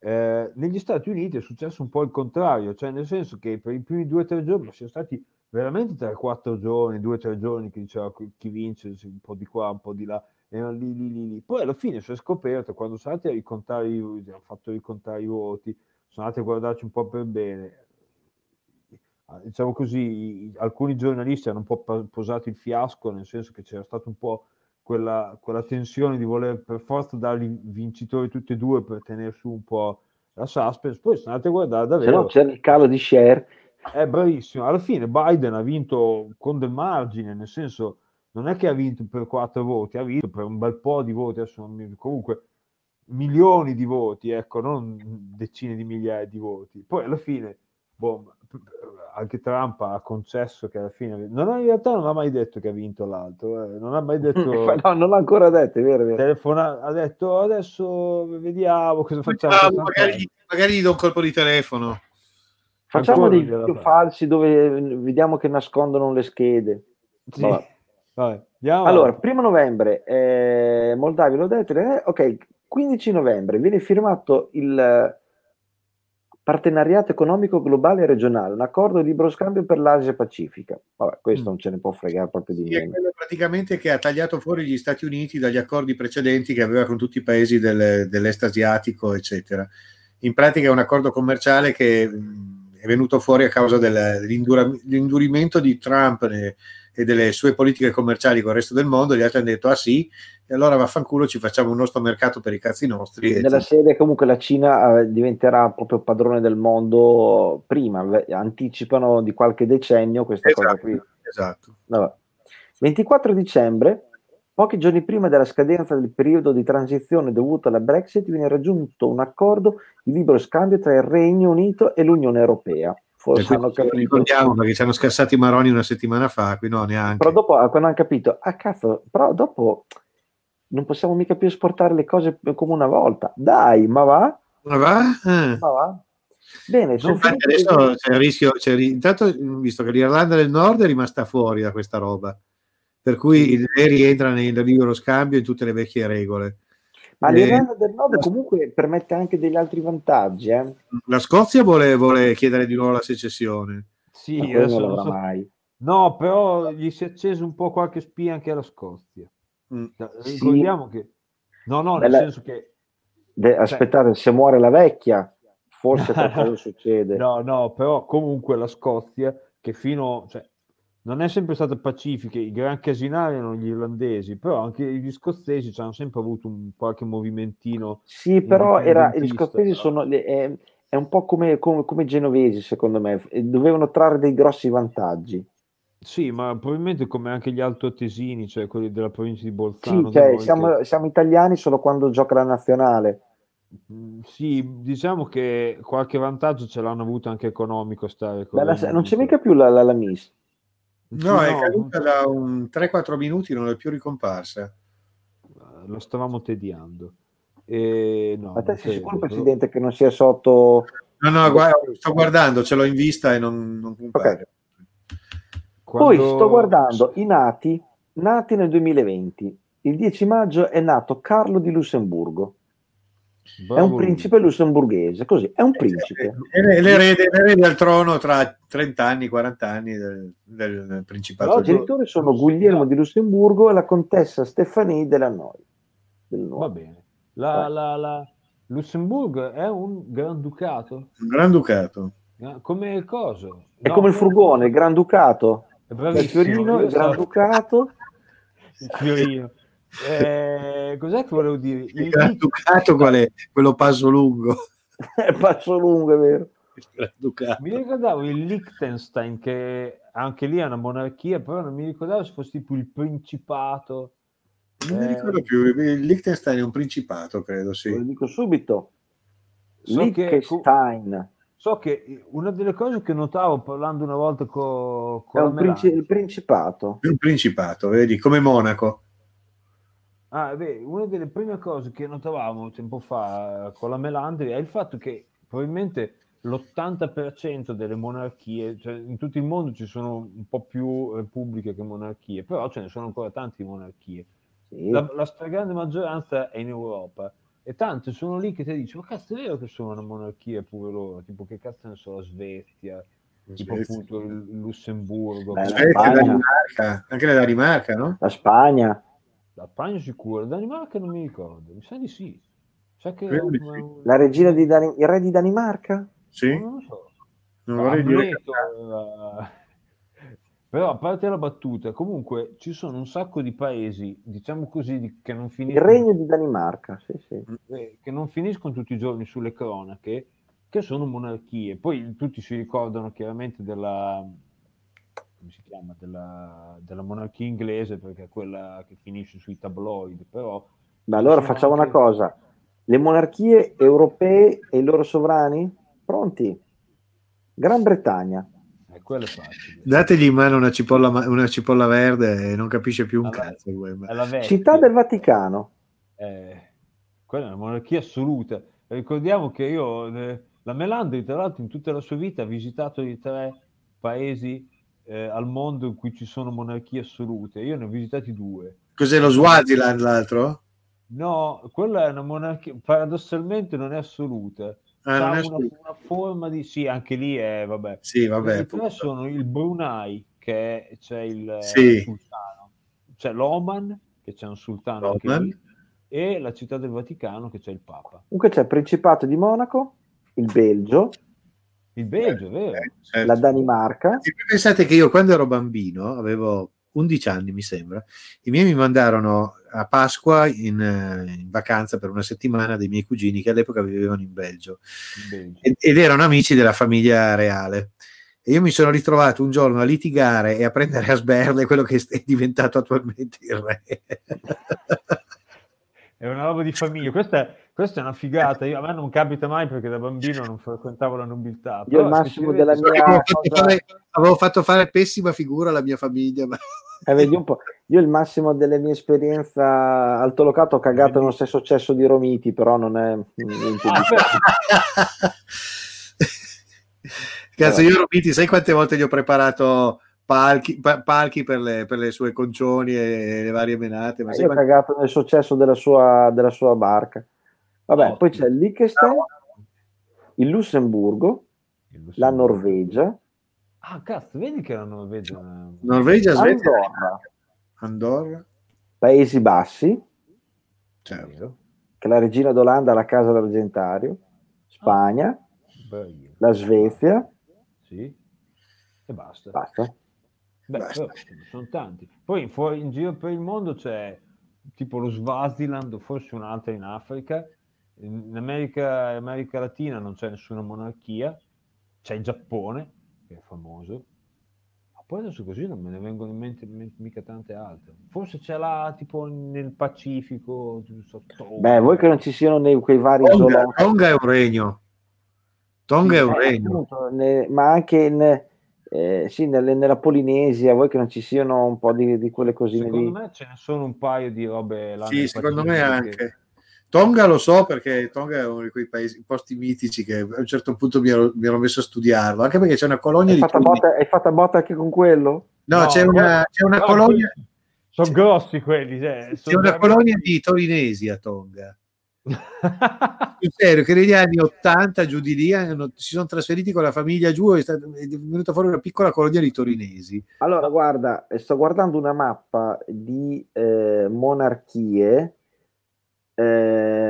Negli Stati Uniti è successo un po' il contrario, cioè nel senso che per i primi 2-3 giorni sono stati veramente 3-4 giorni, 2-3 giorni che diceva chi vince un po' di qua, un po' di là, erano lì. Poi alla fine si è scoperto, quando sono andati a ricontare, hanno fatto ricontare i voti, sono andati a guardarci un po' per bene, diciamo così, alcuni giornalisti hanno un po' posato il fiasco, nel senso che c'era stato un po' quella tensione di voler per forza dargli vincitori tutti e due per tenere su un po' la suspense, poi sono andati a guardare davvero. Se no c'era il calo di share. È bravissimo, alla fine Biden ha vinto con del margine, nel senso non è che ha vinto per 4 voti, ha vinto per un bel po' di voti, comunque milioni di voti, ecco, non decine di migliaia di voti. Poi alla fine, boh, anche Trump ha concesso che alla fine in realtà non ha mai detto che ha vinto l'altro, non ha mai detto no, non l'ha ancora detto, è vero. Ha detto adesso vediamo cosa facciamo, magari gli do un colpo di telefono, facciamo ancora dei video falsi dove vediamo che nascondono le schede, sì. Vabbè, allora 1 novembre Moldavia, l'ho detto, ok. 15 novembre viene firmato il Partenariato economico globale e regionale, un accordo di libero scambio per l'Asia Pacifica. Vabbè, questo non ce ne può fregare proprio di niente. È quello praticamente che ha tagliato fuori gli Stati Uniti dagli accordi precedenti che aveva con tutti i paesi dell'est asiatico, eccetera. In pratica è un accordo commerciale che è venuto fuori a causa dell'indurimento di Trump e delle sue politiche commerciali con il resto del mondo. Gli altri hanno detto ah sì, e allora vaffanculo, ci facciamo un nostro mercato per i cazzi nostri. Nella sede comunque la Cina diventerà proprio padrone del mondo prima, anticipano di qualche decennio questa cosa qui. Esatto. Allora, 24 dicembre, pochi giorni prima della scadenza del periodo di transizione dovuto alla Brexit, viene raggiunto un accordo di libero scambio tra il Regno Unito e l'Unione Europea. Forse hanno capito, ricordiamo perché ci hanno scassati i maroni una settimana fa, qui no neanche. Però dopo hanno capito, ah cazzo, però dopo non possiamo mica più esportare le cose come una volta, dai, ma va? Ma va? Bene, adesso c'è il rischio, intanto visto che l'Irlanda del Nord è rimasta fuori da questa roba, per cui rientra nel libero scambio in tutte le vecchie regole. Ma l'Irlanda del Nord comunque permette anche degli altri vantaggi. La Scozia vuole chiedere di nuovo la secessione. Sì, adesso non l'avrà mai. No, però gli si è acceso un po' qualche spia anche alla Scozia. Ricordiamo che... No, nel senso che... Aspettate, se muore la vecchia, forse qualcosa succede. No, però comunque la Scozia, che fino... Cioè, non è sempre stata pacifica, i gran casinari erano gli irlandesi, però anche gli scozzesi hanno sempre avuto un qualche movimentino. Sì, però gli scozzesi sono è un po' come genovesi, secondo me, dovevano trarre dei grossi vantaggi. Sì, ma probabilmente come anche gli altoatesini, cioè quelli della provincia di Bolzano. Sì, cioè, siamo italiani solo quando gioca la nazionale. Sì, diciamo che qualche vantaggio ce l'hanno avuto anche economico stare con non c'è mica più la Miss. No, è caduta da un 3-4 minuti, non è più ricomparsa. Lo stavamo tediando. Ma te sei sicuro, Presidente, che non sia sotto... No, guarda, sto guardando, ce l'ho in vista e non compare. Okay. Poi sto guardando i nati nel 2020. Il 10 maggio è nato Carlo di Lussemburgo. Bravo. È un principe lussemburghese, così, è un principe. È l'erede al trono tra 30 anni, 40 anni del principato. No, i genitori sono Guglielmo di Lussemburgo e la contessa Stefanie Delanoy. Va bene. Lussemburgo è un granducato? Un granducato. Come il coso? È come il furgone, il granducato. È bravissimo. Il fiorino, il granducato. Il fiorino. Cos'è che volevo dire? Il Granducato qual è? Quello passo lungo. Passo lungo, è vero. Mi ricordavo il Liechtenstein, che anche lì è una monarchia, però non mi ricordavo se fosse tipo il principato. Non mi ricordo più, il Liechtenstein è un principato, credo, sì. Lo dico subito. Liechtenstein. So che una delle cose che notavo parlando una volta con il principato. Il principato, vedi, come Monaco. Ah, beh, una delle prime cose che notavamo tempo fa con la Melandri è il fatto che probabilmente l'80% delle monarchie, cioè in tutto il mondo ci sono un po' più repubbliche che monarchie, però ce ne sono ancora tante monarchie. Sì. La stragrande maggioranza è in Europa e tante sono lì che ti dicono: ma cazzo, è vero che sono una monarchia pure loro? Tipo, che cazzo ne so, la Svezia, tipo appunto il Lussemburgo, la Svezia, la Danimarca, anche la Danimarca, no? La Spagna. La Spagna sicuro, la Danimarca non mi ricordo, mi sa di sì. Sa che la regina di il re di Danimarca? Sì. Non lo so. Non vorrei dire. Però, a parte la battuta, comunque ci sono un sacco di paesi, diciamo così, che non finiscono. Il regno di Danimarca, sì, sì. Che non finiscono tutti i giorni sulle cronache, che sono monarchie. Poi tutti si ricordano chiaramente della... come si chiama, della monarchia inglese, perché è quella che finisce sui tabloid, però... Ma allora facciamo anche... una cosa, le monarchie europee e i loro sovrani? Pronti? Gran Bretagna. Quello è facile. Dategli in mano una cipolla verde e non capisce più un cazzo. Città del Vaticano. Quella è una monarchia assoluta. Ricordiamo che la Melandri, tra l'altro, in tutta la sua vita ha visitato i 3 paesi... al mondo in cui ci sono monarchie assolute. Io ne ho visitati 2. Cos'è, lo Swaziland l'altro? No, quella è una monarchia, paradossalmente non è assoluta. Non è una forma di... Sì, anche lì è, vabbè. Sì, vabbè. Poi sono il Brunei, che c'è il sultano. C'è l'Oman, che c'è un sultano anche lì, e la città del Vaticano, che c'è il Papa. Comunque c'è il Principato di Monaco, il Belgio, vero? Certo. La Danimarca. Se pensate che io, quando ero bambino, avevo 11 anni mi sembra, i miei mi mandarono a Pasqua in vacanza per una settimana dei miei cugini che all'epoca vivevano in Belgio, ed erano amici della famiglia reale, e io mi sono ritrovato un giorno a litigare e a prendere a sberle quello che è diventato attualmente il re. È una roba di famiglia, questa è una figata. A me non capita mai, perché da bambino non frequentavo la nobiltà. Io al massimo della mia avevo fatto fare pessima figura alla mia famiglia, ma... vedi un po'. Io il massimo delle mie esperienze altolocato ho cagato nello stesso cesso di Romiti, però non è cazzo. Io Romiti, sai quante volte gli ho preparato palchi per le sue concioni e le varie menate, ma io ho cagato nel successo della sua barca. Vabbè, poi c'è il Liechtenstein, il Lussemburgo, la Norvegia. Ah, cazzo, vedi che la Norvegia... Svezia, Andorra. Paesi Bassi. Certo. Che la regina d'Olanda ha la casa d'argentario. Spagna. La Svezia. Sì. E basta. Beh, basta. Però, sono tanti. Poi fuori in giro per il mondo c'è tipo lo Swaziland, o forse un'altra in Africa. In America Latina non c'è nessuna monarchia, c'è il Giappone, che è famoso, ma poi adesso così non me ne vengono in mente mica tante altre. Forse c'è là tipo nel Pacifico, beh, voi che non ci siano nei quei vari isolati. Tonga è un regno. Appunto, ma anche nella Polinesia, voi che non ci siano un po' di quelle cosine lì. Secondo me ce ne sono un paio di robe là. Sì, secondo me anche. Tonga lo so, perché Tonga è uno di quei paesi, posti mitici, che a un certo punto mi ero messo a studiarlo, anche perché c'è una colonia di... Hai fatta botta anche con quello? No, c'è una colonia... Sono grossi quelli. C'è una colonia di torinesi a Tonga. In serio, che negli anni 80 giù di lì si sono trasferiti con la famiglia giù, è venuta fuori una piccola colonia di torinesi. Allora guarda, sto guardando una mappa di monarchie, vabbè,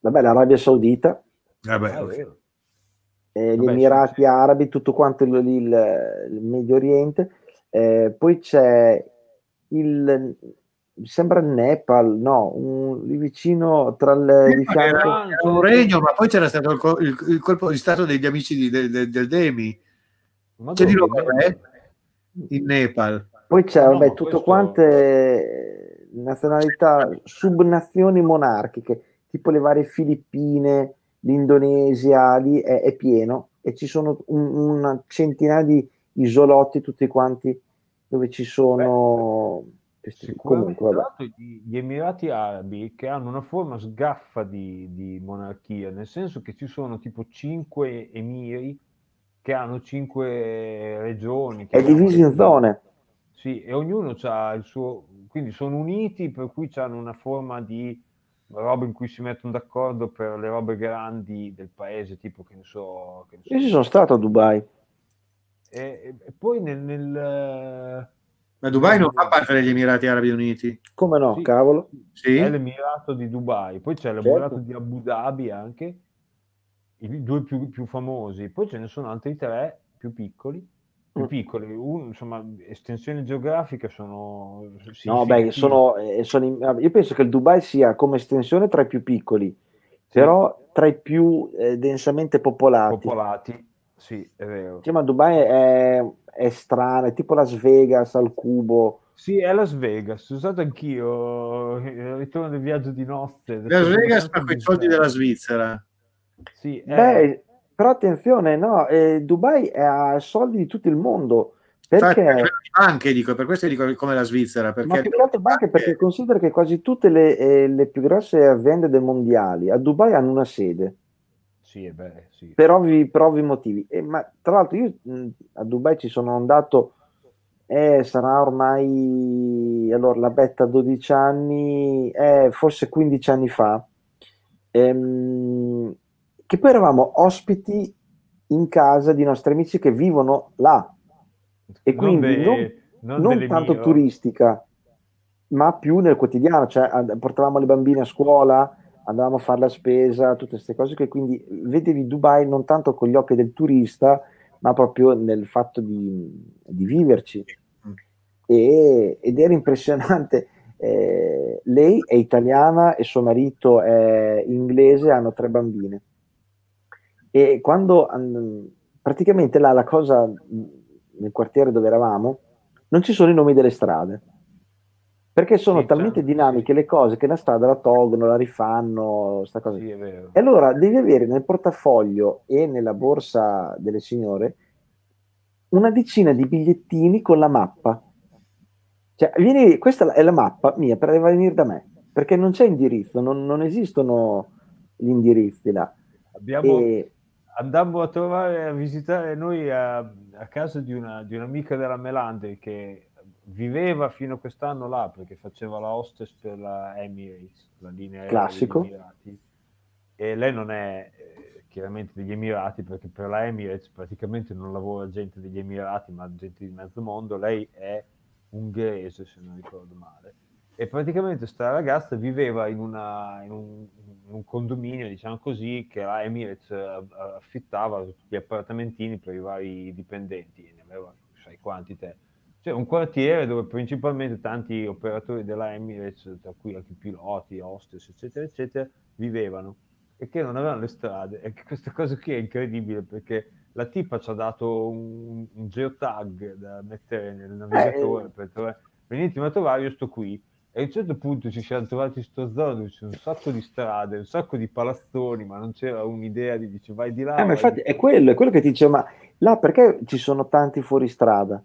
l'Arabia Saudita, gli Emirati Arabi, tutto quanto il Medio Oriente, poi c'è il, mi sembra il Nepal, lì vicino tra le di fianco era un regno, ma poi c'era stato il colpo di stato degli amici del Demi, c'è di loro in Nepal, poi c'è tutto questo... quante nazionalità, subnazioni monarchiche, tipo le varie Filippine, l'Indonesia, lì è pieno, e ci sono una centinaia di isolotti tutti quanti dove ci sono comunque, vabbè. Gli Emirati Arabi, che hanno una forma sgaffa di monarchia, nel senso che ci sono tipo 5 emiri che hanno 5 regioni, che è diviso in zone, sì, e ognuno ha il suo, quindi sono uniti, per cui hanno una forma di roba in cui si mettono d'accordo per le robe grandi del paese, tipo che ne so. Io ci sono stato a Dubai, e poi nel ma Dubai non fa parte degli Emirati Arabi Uniti? Come no, sì, cavolo? Sì. È l'Emirato di Dubai, poi c'è l'Emirato di Abu Dhabi anche, i due più famosi, poi ce ne sono altri 3 più piccoli. Insomma, estensioni geografiche sono... io penso che il Dubai sia come estensione tra i più piccoli, sì, però tra i più densamente popolati. Sì, è vero. Sì, ma Dubai è strana, è tipo Las Vegas al cubo. Sì, è Las Vegas, sono stato anch'io, ritorno del viaggio di nozze. Las Vegas fa quei soldi della Svizzera. Sì, beh, però attenzione, Dubai ha soldi di tutto il mondo. Perché? Infatti, anche dico, per questo dico come la Svizzera. Perché... Ma più che altro banche, perché considera che quasi tutte le più grosse aziende del mondiali a Dubai hanno una sede. Sì, sì. Per ovvi motivi, ma tra l'altro io a Dubai ci sono andato, sarà ormai, allora la betta 12 anni, forse 15 anni fa, che poi eravamo ospiti in casa di nostri amici che vivono là, e quindi non tanto turistica, ma più nel quotidiano, cioè portavamo le bambine a scuola, andavamo a fare la spesa, tutte queste cose, che quindi vedevi Dubai non tanto con gli occhi del turista, ma proprio nel fatto di viverci. Ed era impressionante. Lei è italiana e suo marito è inglese, hanno 3 bambine. E quando praticamente là la cosa, nel quartiere dove eravamo, non ci sono i nomi delle strade, perché sono talmente dinamiche le cose che la strada la tolgono, la rifanno, sta cosa. Sì, è vero. E allora devi avere nel portafoglio e nella borsa delle signore una decina di bigliettini con la mappa. Cioè, questa è la mappa mia per venire da me, perché non c'è indirizzo, non esistono gli indirizzi là. Andammo a trovare, a visitare noi a casa di un'amica della Melandri che viveva fino a quest'anno là, perché faceva la hostess per la Emirates, la linea classico degli Emirati, e lei non è chiaramente degli Emirati, perché per la Emirates praticamente non lavora gente degli Emirati, ma gente di mezzo mondo. Lei è ungherese, se non ricordo male, e praticamente sta ragazza viveva in un condominio, diciamo così, che la Emirates affittava, tutti gli appartamentini per i vari dipendenti, e ne aveva sai quanti te. Cioè, un quartiere dove principalmente tanti operatori della Emirates, tra cui anche piloti, hostess, eccetera, eccetera, vivevano, e che non avevano le strade. E questa cosa qui è incredibile, perché la tipa ci ha dato un geotag da mettere nel navigatore per trovare. Venite a trovare, io sto qui. E a un certo punto ci siamo trovati in sto zona dove c'è un sacco di strade, un sacco di palazzoni, ma non c'era un'idea di dice vai di là. Ma infatti è quello che ti dice, ma là perché ci sono tanti fuoristrada?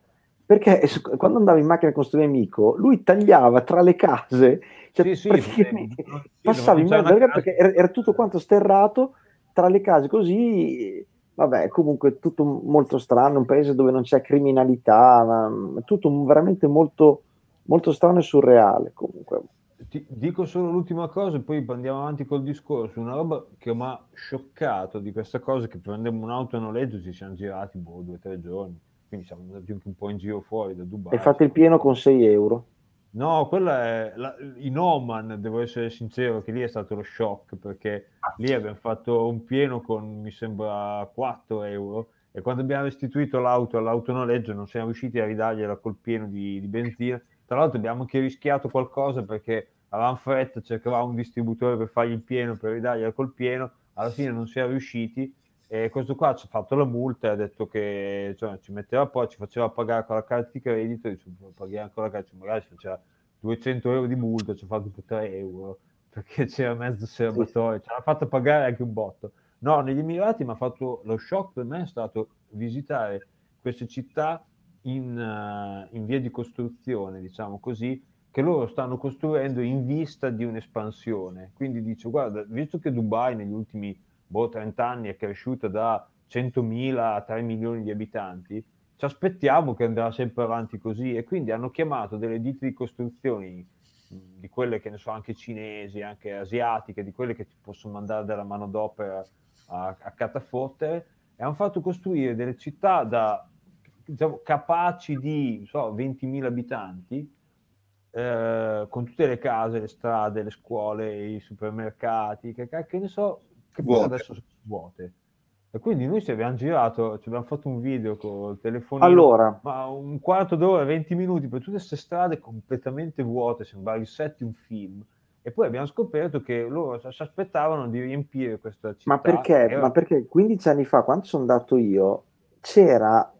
Perché quando andavo in macchina con questo mio amico, lui tagliava tra le case, cioè sì, praticamente passava in mezzo, perché era tutto quanto sterrato tra le case, così, vabbè, comunque tutto molto strano, un paese dove non c'è criminalità, ma tutto veramente molto molto strano e surreale comunque. Ti dico solo l'ultima cosa e poi andiamo avanti col discorso. Una roba che mi ha scioccato di questa cosa è che prendemmo un'auto a noleggio, ci siamo girati 2 o 3 giorni, quindi siamo andati anche un po' in giro fuori da Dubai. E fate il pieno con €6? No, quella è in Oman, devo essere sincero, che lì è stato lo shock, perché lì abbiamo fatto un pieno con, mi sembra, €4, e quando abbiamo restituito l'auto all'autonoleggio non siamo riusciti a ridargliela col pieno di benzina. Tra l'altro abbiamo anche rischiato qualcosa perché avevamo fretta, cercavamo un distributore per fargli il pieno, per ridargliela col pieno, alla fine non si è riusciti, e questo qua ci ha fatto la multa e ha detto che, cioè, ci metteva, poi ci faceva pagare con la carta di credito, e paghiamo ancora la carta, magari ci faceva €200 di multa, ci ha fatto più €3 perché c'era mezzo serbatoio, ci ha fatto pagare anche un botto. No, negli Emirati mi ha fatto lo shock, per me è stato visitare queste città in via di costruzione, diciamo così, che loro stanno costruendo in vista di un'espansione. Quindi dice, guarda, visto che Dubai negli ultimi 30 anni è cresciuta da 100.000 a 3 milioni di abitanti, ci aspettiamo che andrà sempre avanti così, e quindi hanno chiamato delle ditte di costruzioni, di quelle che ne so, anche cinesi, anche asiatiche, di quelle che ti possono mandare della manodopera a catafottere, e hanno fatto costruire delle città da, diciamo, capaci di 20.000 abitanti, con tutte le case, le strade, le scuole, i supermercati, che ne so, che poi adesso sono vuote. E quindi noi ci abbiamo girato, ci abbiamo fatto un video col telefonino, allora, ma un quarto d'ora, 20 minuti per tutte queste strade completamente vuote, sembrava il set di un film. E poi abbiamo scoperto che loro si aspettavano di riempire questa città. Ma perché? Ma perché 15 anni fa, quando sono andato io, c'era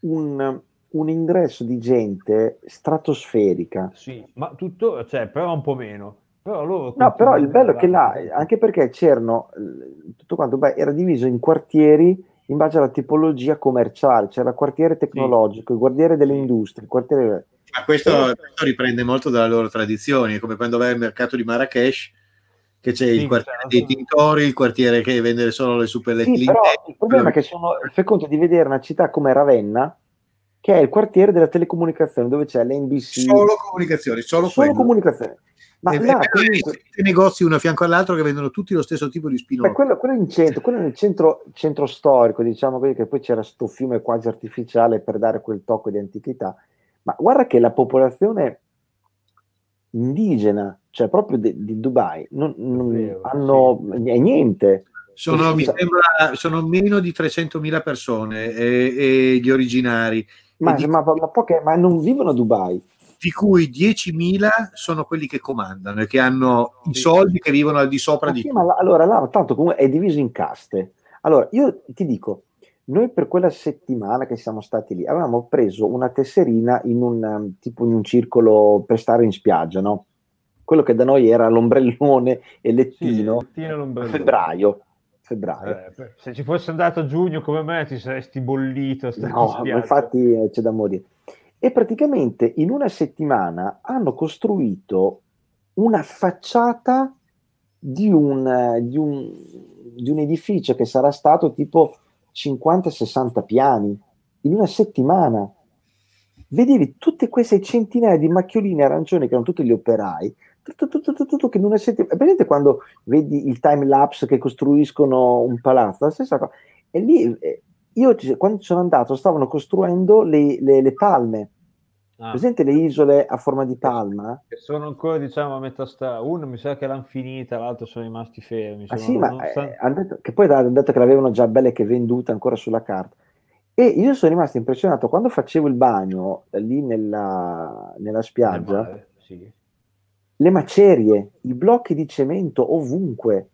un ingresso di gente stratosferica. Sì, ma tutto, cioè, però un po' meno. Però loro, no, però il bello è che là, anche perché c'erano tutto quanto, era diviso in quartieri in base alla tipologia commerciale, c'era il quartiere tecnologico, sì, il quartiere delle industrie, il quartiere... Ma questo riprende molto dalla loro tradizione, come quando vai al mercato di Marrakech, che c'è il quartiere dei tintori, il quartiere che vende solo le superlettine. Sì, però il problema è che sono fai conto di vedere una città come Ravenna, che è il quartiere della telecomunicazione, dove c'è l'NBC. Solo comunicazione, solo comunicazione. Ma là, comunque, negozi uno a fianco all'altro che vendono tutti lo stesso tipo di spinolo. Quello in centro, quello nel centro storico, diciamo, che poi c'era sto fiume quasi artificiale per dare quel tocco di antichità. Ma guarda che la popolazione indigena, cioè proprio di Dubai, non hanno niente. Sono meno di 300.000 persone, e gli originari. Ma non vivono a Dubai. Di cui 10.000 sono quelli che comandano e che hanno i soldi, che vivono al di sopra di tutto. Allora, là, tanto comunque è diviso in caste. Allora, io ti dico, noi per quella settimana che siamo stati lì avevamo preso una tesserina in un circolo per stare in spiaggia, no? Quello che da noi era l'ombrellone e lettino, a febbraio. Se ci fosse andato a giugno come me ti saresti bollito. No, ma infatti c'è da morire. E praticamente in una settimana hanno costruito una facciata di un edificio che sarà stato tipo 50-60 piani, in una settimana. Vedevi tutte queste centinaia di macchioline arancioni che erano tutti gli operai, tutto, che in una settimana. Vedete quando vedi il time lapse che costruiscono un palazzo, la stessa cosa. E lì io, quando sono andato, stavano costruendo le palme. Presente le isole a forma di palma? Che sono ancora, diciamo, a metà strada. Uno mi sa che l'hanno finita, l'altro sono rimasti fermi. Che poi hanno detto che l'avevano già bella che venduta ancora sulla carta. E io sono rimasto impressionato quando facevo il bagno lì nella spiaggia. Mare, sì. Le macerie, i blocchi di cemento ovunque.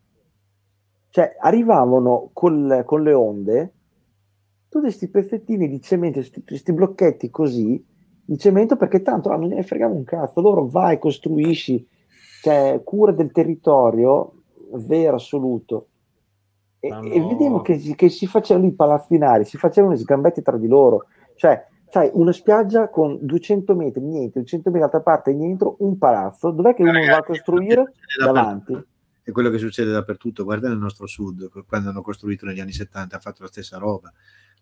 Cioè, arrivavano con le onde tutti questi pezzettini di cemento, questi blocchetti così di cemento, perché tanto non ne fregava un cazzo. Loro vai, costruisci, cioè cura del territorio vero assoluto. E vedevo che si facevano i palazzinari, si facevano gli sgambetti tra di loro, cioè sai, una spiaggia con 200 metri niente, 200 metri d'altra parte dentro un palazzo, dov'è che uno va a costruire davanti? È quello che succede dappertutto. Guarda nel nostro sud, quando hanno costruito negli anni 70, ha fatto la stessa roba.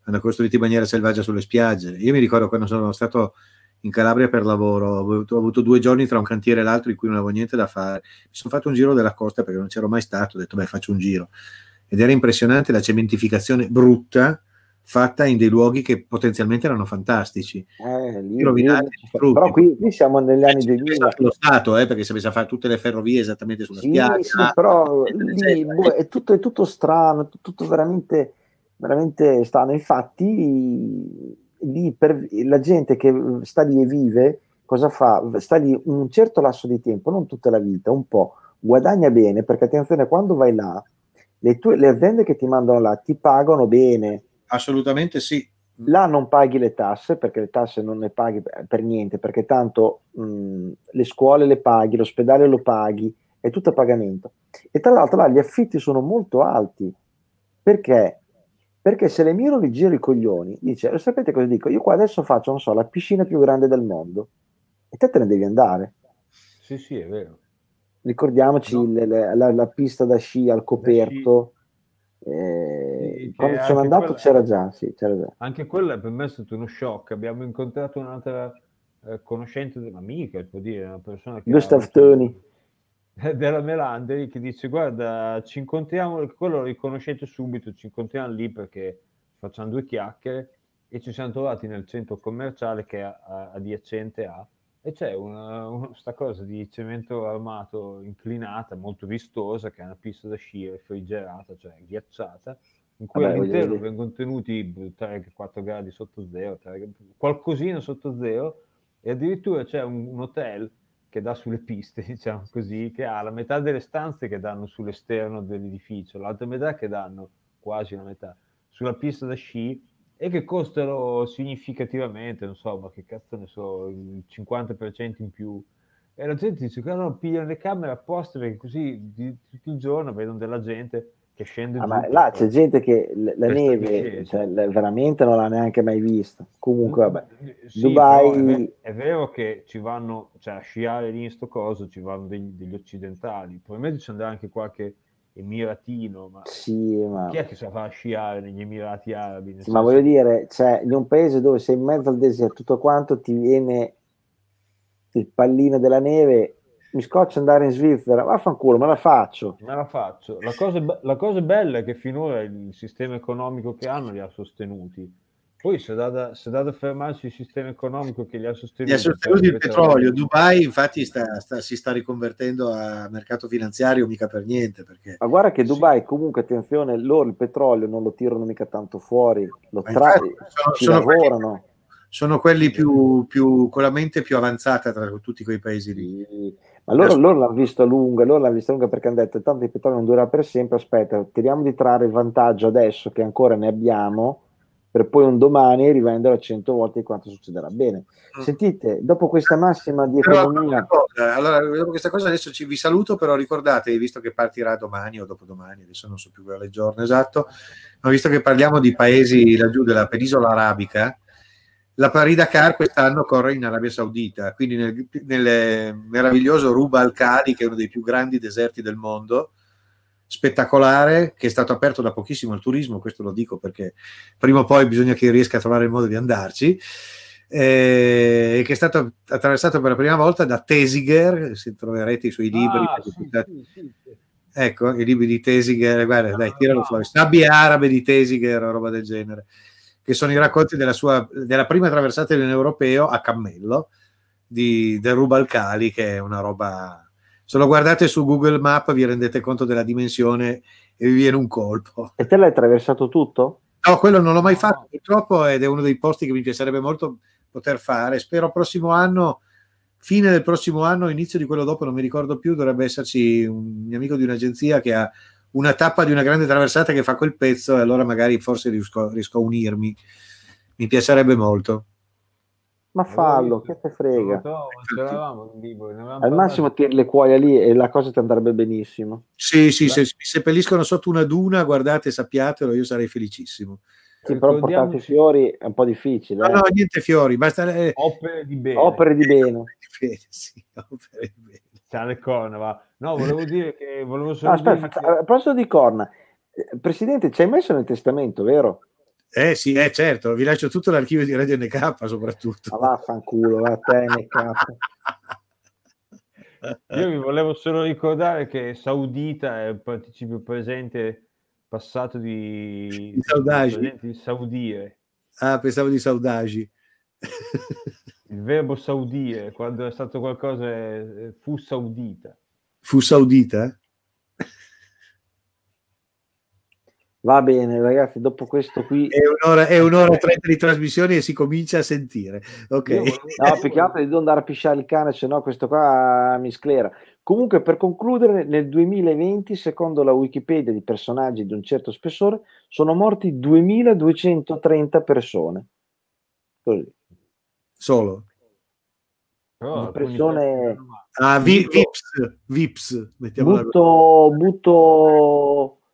Hanno costruito in maniera selvaggia sulle spiagge. Io mi ricordo quando sono stato in Calabria per lavoro, ho avuto 2 giorni tra un cantiere e l'altro in cui non avevo niente da fare, mi sono fatto un giro della costa perché non c'ero mai stato, ho detto faccio un giro, ed era impressionante la cementificazione brutta fatta in dei luoghi che potenzialmente erano fantastici, rovinati, però qui siamo negli anni 2000, lo Stato perché si aveva fatto tutte le ferrovie esattamente sulla spiaggia, però lì è tutto strano, tutto veramente strano. Infatti lì per la gente che sta lì e vive, cosa fa? Sta lì un certo lasso di tempo, non tutta la vita, un po', guadagna bene, perché attenzione, quando vai là le aziende che ti mandano là ti pagano bene. Assolutamente sì. Là non paghi le tasse, perché le tasse non le paghi per niente, perché tanto le scuole le paghi, l'ospedale lo paghi, è tutto a pagamento. E tra l'altro là gli affitti sono molto alti. Perché? Perché se le miro li giro i coglioni, dice, lo sapete cosa dico? Io qua adesso faccio, non so, la piscina più grande del mondo e te ne devi andare. Sì, sì, è vero. Ricordiamoci la pista da sci al coperto. Sì, quando sono andato c'era già. Anche quella per me è stato uno shock. Abbiamo incontrato un'altra conoscente, un'amica, può dire, una persona che... Gustav Toni. Della Melandri, che dice guarda ci incontriamo, quello lo riconoscete subito, ci incontriamo lì perché facciamo 2 chiacchiere e ci siamo trovati nel centro commerciale che è adiacente a, e c'è sta cosa di cemento armato inclinata molto vistosa che è una pista da sci refrigerata, cioè ghiacciata, in cui all'interno vengono tenuti 3-4 gradi sotto zero, qualcosina sotto zero, e addirittura c'è un hotel che dà sulle piste, diciamo così, che ha la metà delle stanze che danno sull'esterno dell'edificio, l'altra metà che danno, quasi la metà, sulla pista da sci, e che costano significativamente, non so, ma che cazzo ne so, il 50% in più. E la gente dice, no, pigliano le camere apposta perché così tutto il giorno vedono della gente che scende giù. Ma là c'è gente che la neve veramente non l'ha neanche mai vista. Comunque vabbè, sì, Dubai è vero che ci vanno, cioè a sciare lì in sto coso ci vanno degli occidentali, probabilmente ci andrà anche qualche emiratino, ma, sì, ma chi è che sa far sciare negli Emirati Arabi? Sì, ma voglio dire, cioè, in un paese dove sei in mezzo al deserto tutto quanto, ti viene il pallino della neve, mi scoccio andare in Svizzera, vaffanculo, me la faccio. La cosa bella è che finora il sistema economico che hanno li ha sostenuti, poi se da fermarsi il sistema economico che li ha sostenuti il petrolio. Dubai infatti si sta riconvertendo a mercato finanziario, mica per niente, perché... ma guarda che Dubai comunque, attenzione, loro il petrolio non lo tirano mica tanto fuori, lo traggono, ci lavorano quelli... sono quelli più con la mente più avanzata tra tutti quei paesi lì. Ma loro l'hanno vista lunga perché hanno detto tanto il petrolio non durerà per sempre, aspetta, tiriamo di trarre il vantaggio adesso che ancora ne abbiamo per poi un domani rivenderlo a 100 volte di quanto succederà. Bene, sentite, dopo questa massima di economia... Allora, dopo questa cosa adesso vi saluto, però ricordatevi, visto che partirà domani o dopodomani, adesso non so più quale giorno esatto, ma visto che parliamo di paesi laggiù della penisola arabica, la Paris-Dakar quest'anno corre in Arabia Saudita, quindi nel meraviglioso Rub al-Khali, che è uno dei più grandi deserti del mondo, spettacolare, che è stato aperto da pochissimo al turismo, questo lo dico perché prima o poi bisogna che riesca a trovare il modo di andarci, e che è stato attraversato per la prima volta da Tesiger, se troverete i suoi libri. Sì. Ecco, i libri di Tesiger, guarda, dai, tiralo fuori, Sabbie arabe di Tesiger o roba del genere, che sono i racconti della prima traversata dell'Unione Europea a cammello del Rub al-Khali, che è una roba... Se lo guardate su Google Map vi rendete conto della dimensione e vi viene un colpo. E te l'hai attraversato tutto? No, quello non l'ho mai fatto purtroppo, ed è uno dei posti che mi piacerebbe molto poter fare. Spero prossimo anno, fine del prossimo anno, inizio di quello dopo, non mi ricordo più, dovrebbe esserci un mio amico di un'agenzia che ha una tappa di una grande traversata che fa quel pezzo, e allora magari forse riesco a unirmi, mi piacerebbe molto. Ma fallo, che te frega, al massimo tiri le cuoia lì e la cosa ti andrebbe benissimo. Sì, se mi seppelliscono sotto una duna, guardate, sappiatelo, io sarei felicissimo. Sì, però portarti fiori è un po' difficile. No, niente fiori, basta opere di bene. Sì, opere di bene. C'ha le corna, va. No, volevo dire che volevo solo... Aspetta, a proposito di corna, Presidente, ci hai messo nel testamento, vero? Sì, certo, vi lascio tutto l'archivio di Radio NK soprattutto. Ma vaffanculo, a te NK. Io vi volevo solo ricordare che Saudita è il participio presente passato di saudire. Ah, pensavo di saudagi. Il verbo saudire, quando è stato qualcosa, fu saudita. Fu saudita? Va bene, ragazzi, dopo questo qui... È un'ora 30 di trasmissione e si comincia a sentire. Okay. No, più che altro devo andare a pisciare il cane, se no questo qua mi sclera. Comunque, per concludere, nel 2020, secondo la Wikipedia, di personaggi di un certo spessore, sono morti 2.230 persone. Così. Solo? Oh, persone... Ah, Vips. Butto...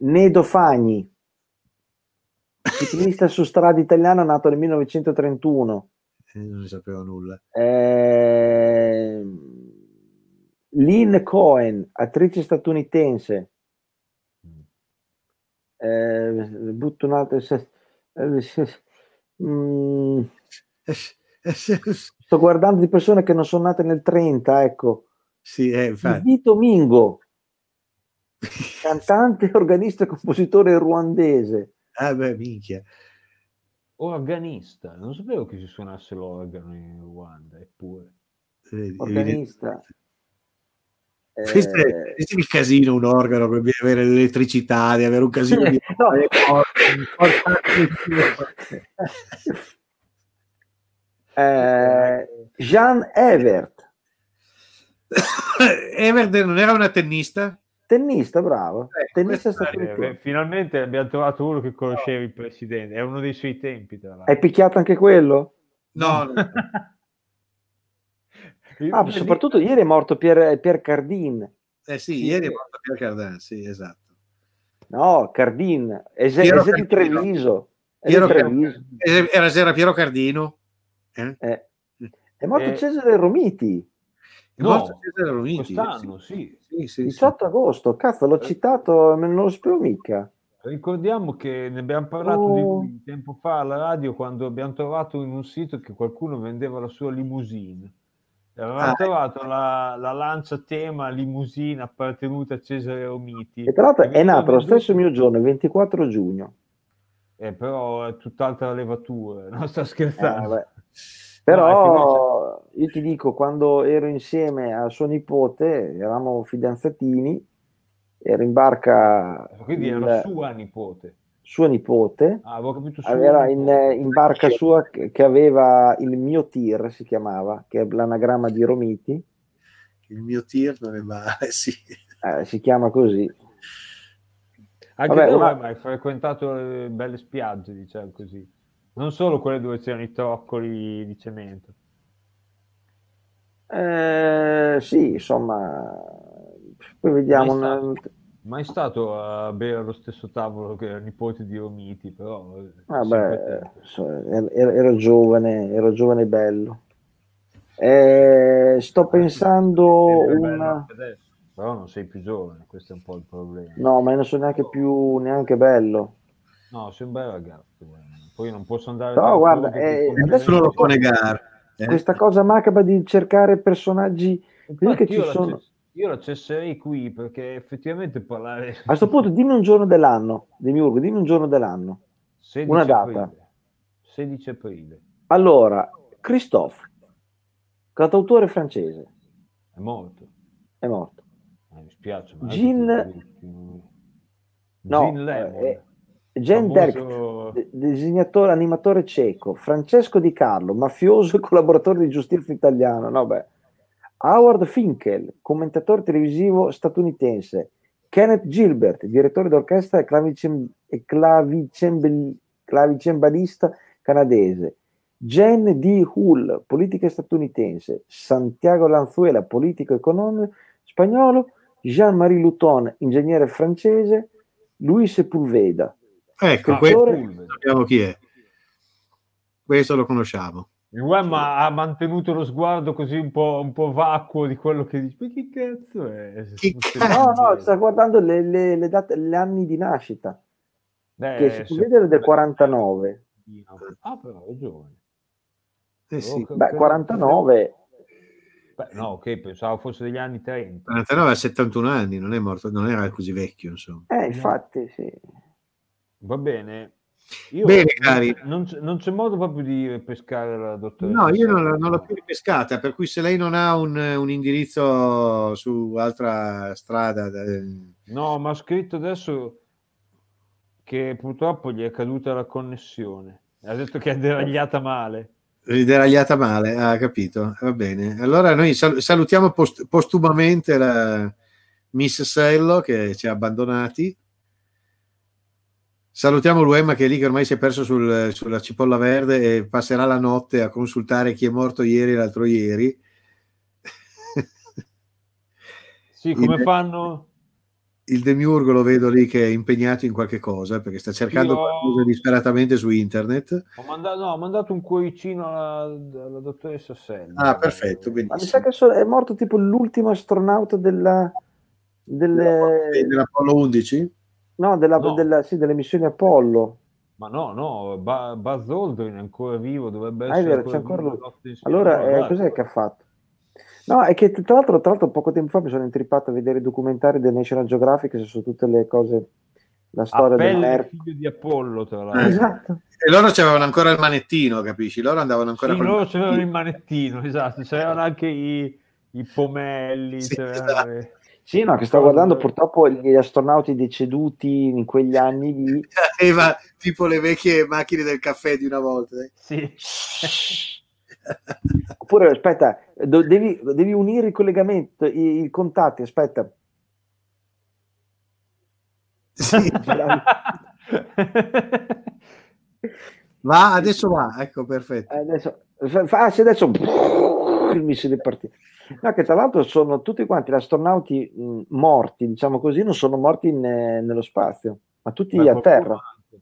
Nedofagni, ciclista su strada italiana, nato nel 1931, non ne sapevo nulla. Lynn Cohen, attrice statunitense, butto un'altra. Sto guardando di persone che non sono nate nel 30, ecco. Sì, Vito Mingo, cantante, organista e compositore ruandese. Ah beh, minchia. Organista, non sapevo che si suonasse l'organo in Ruanda, eppure. Organista. Questo è il casino, un organo, per avere l'elettricità, di avere un casino di... No. Jean Evert. Evert non era una tennista? Tennista, bravo. Tennista statunitense. Finalmente abbiamo trovato uno che conosceva il presidente, è uno dei suoi tempi, tra l'altro. Hai picchiato anche quello? No. Soprattutto ieri è morto Pierre Cardin. Sì, ieri è morto Pierre Cardin, sì, esatto. No, Cardin, di Treviso. Era Piero Cardino. È morto Cesare Romiti. No, quest'anno, sì, 18 agosto, cazzo, l'ho citato, non lo spero mica. Ricordiamo che ne abbiamo parlato di tempo fa alla radio, quando abbiamo trovato in un sito che qualcuno vendeva la sua limousine. Avevamo trovato la lancia tema limousine appartenuta a Cesare Romiti. E tra l'altro è nato lo stesso mio giorno, il 24 giugno. Però è tutt'altra levatura, non sta scherzando. Però io ti dico, quando ero insieme a suo nipote, eravamo fidanzatini, ero in barca... Quindi era sua nipote? Sua nipote. Ah, avevo capito sua nipote. Era in barca sua, che aveva il mio tir, si chiamava, che è l'anagramma di Romiti. Il mio tir non è male, sì. Si chiama così. Anche hai frequentato le belle spiagge, diciamo così. Non solo quelle dove c'erano i troccoli di cemento. Sì, insomma, poi vediamo. Mai stato a bere allo stesso tavolo che il nipote di Romiti, però. Vabbè, ero giovane e bello. Sto pensando una. Adesso, però non sei più giovane, questo è un po' il problema. No, ma io non sono neanche bello. No, sei un bel ragazzo. Poi non posso andare... No, guarda, adesso non lo può negare. Questa cosa macabra di cercare personaggi... Infatti, che io la cesserei qui, perché effettivamente parlare... A questo punto dimmi un giorno dell'anno, Demiurgo, dimmi un giorno dell'anno. 16 una data. Aprile. 16 aprile. Allora, Christophe, cantautore francese. È morto. Mi spiace. Ma Jean Lemon. Jean famoso... Derck, disegnatore, animatore ceco. Francesco Di Carlo, mafioso e collaboratore di Giustizia Italiana. No, beh. Howard Finkel, commentatore televisivo statunitense. Kenneth Gilbert, direttore d'orchestra e clavicembalista canadese. Jen D. Hull, politica statunitense. Santiago Lanzuela, politico economico spagnolo. Jean-Marie Luton, ingegnere francese. Luis Sepulveda. Ecco, questo sappiamo chi è. Questo lo conosciamo. Il web ha mantenuto lo sguardo così un po' vacuo di quello che dice. Ma che cazzo è? No, sta guardando le date, gli anni di nascita. che si può vedere del 49. Ah, però è giovane. Sì. Beh, 49... Beh, no, ok, pensavo fosse degli anni 30. 49 a 71 anni, non è morto, non era così vecchio, insomma. Infatti, sì. Va bene. Io bene, cari. Non c'è modo proprio di ripescare la dottoressa. No, io non l'ho più ripescata, per cui se lei non ha un indirizzo su altra strada... No, ma ha scritto adesso che purtroppo gli è caduta la connessione. Ha detto che è deragliata male. Deragliata male, ha capito, va bene. Allora noi salutiamo postumamente la Miss Sello che ci ha abbandonati, salutiamo l'UEMA che è lì che ormai si è perso sulla cipolla verde e passerà la notte a consultare chi è morto ieri e l'altro ieri. Sì, come fanno? Il Demiurgo lo vedo lì che è impegnato in qualche cosa perché sta cercando qualcosa disperatamente su internet. Ho mandato un cuoricino alla dottoressa Senna. Ah, perfetto, benissimo. Ma mi sa che è morto tipo l'ultimo astronauta dell'Apollo 11? No, delle missioni Apollo. Ma no, Buzz Aldrin è ancora vivo, dovrebbe essere. È vero, c'è ancora lui. Allora, cos'è che ha fatto? No, è che tra l'altro poco tempo fa mi sono intrippato a vedere i documentari del National Geographic su tutte le cose, la storia del figlio di Apollo, tra l'altro. Esatto. E loro c'avevano ancora il manettino, capisci? Loro andavano ancora con loro c'avevano il manettino, esatto, c'erano anche i pomelli. Sì, esatto. Sì, no, che stavo guardando purtroppo gli astronauti deceduti in quegli anni lì. Tipo le vecchie macchine del caffè di una volta. Sì. Oppure aspetta, devi unire il collegamento, i contatti, aspetta. Sì. Va, adesso va, ecco, perfetto. Adesso adesso il missile è partito. No, che tra l'altro sono tutti quanti gli astronauti morti, diciamo così, non sono morti nello spazio, ma tutti a terra.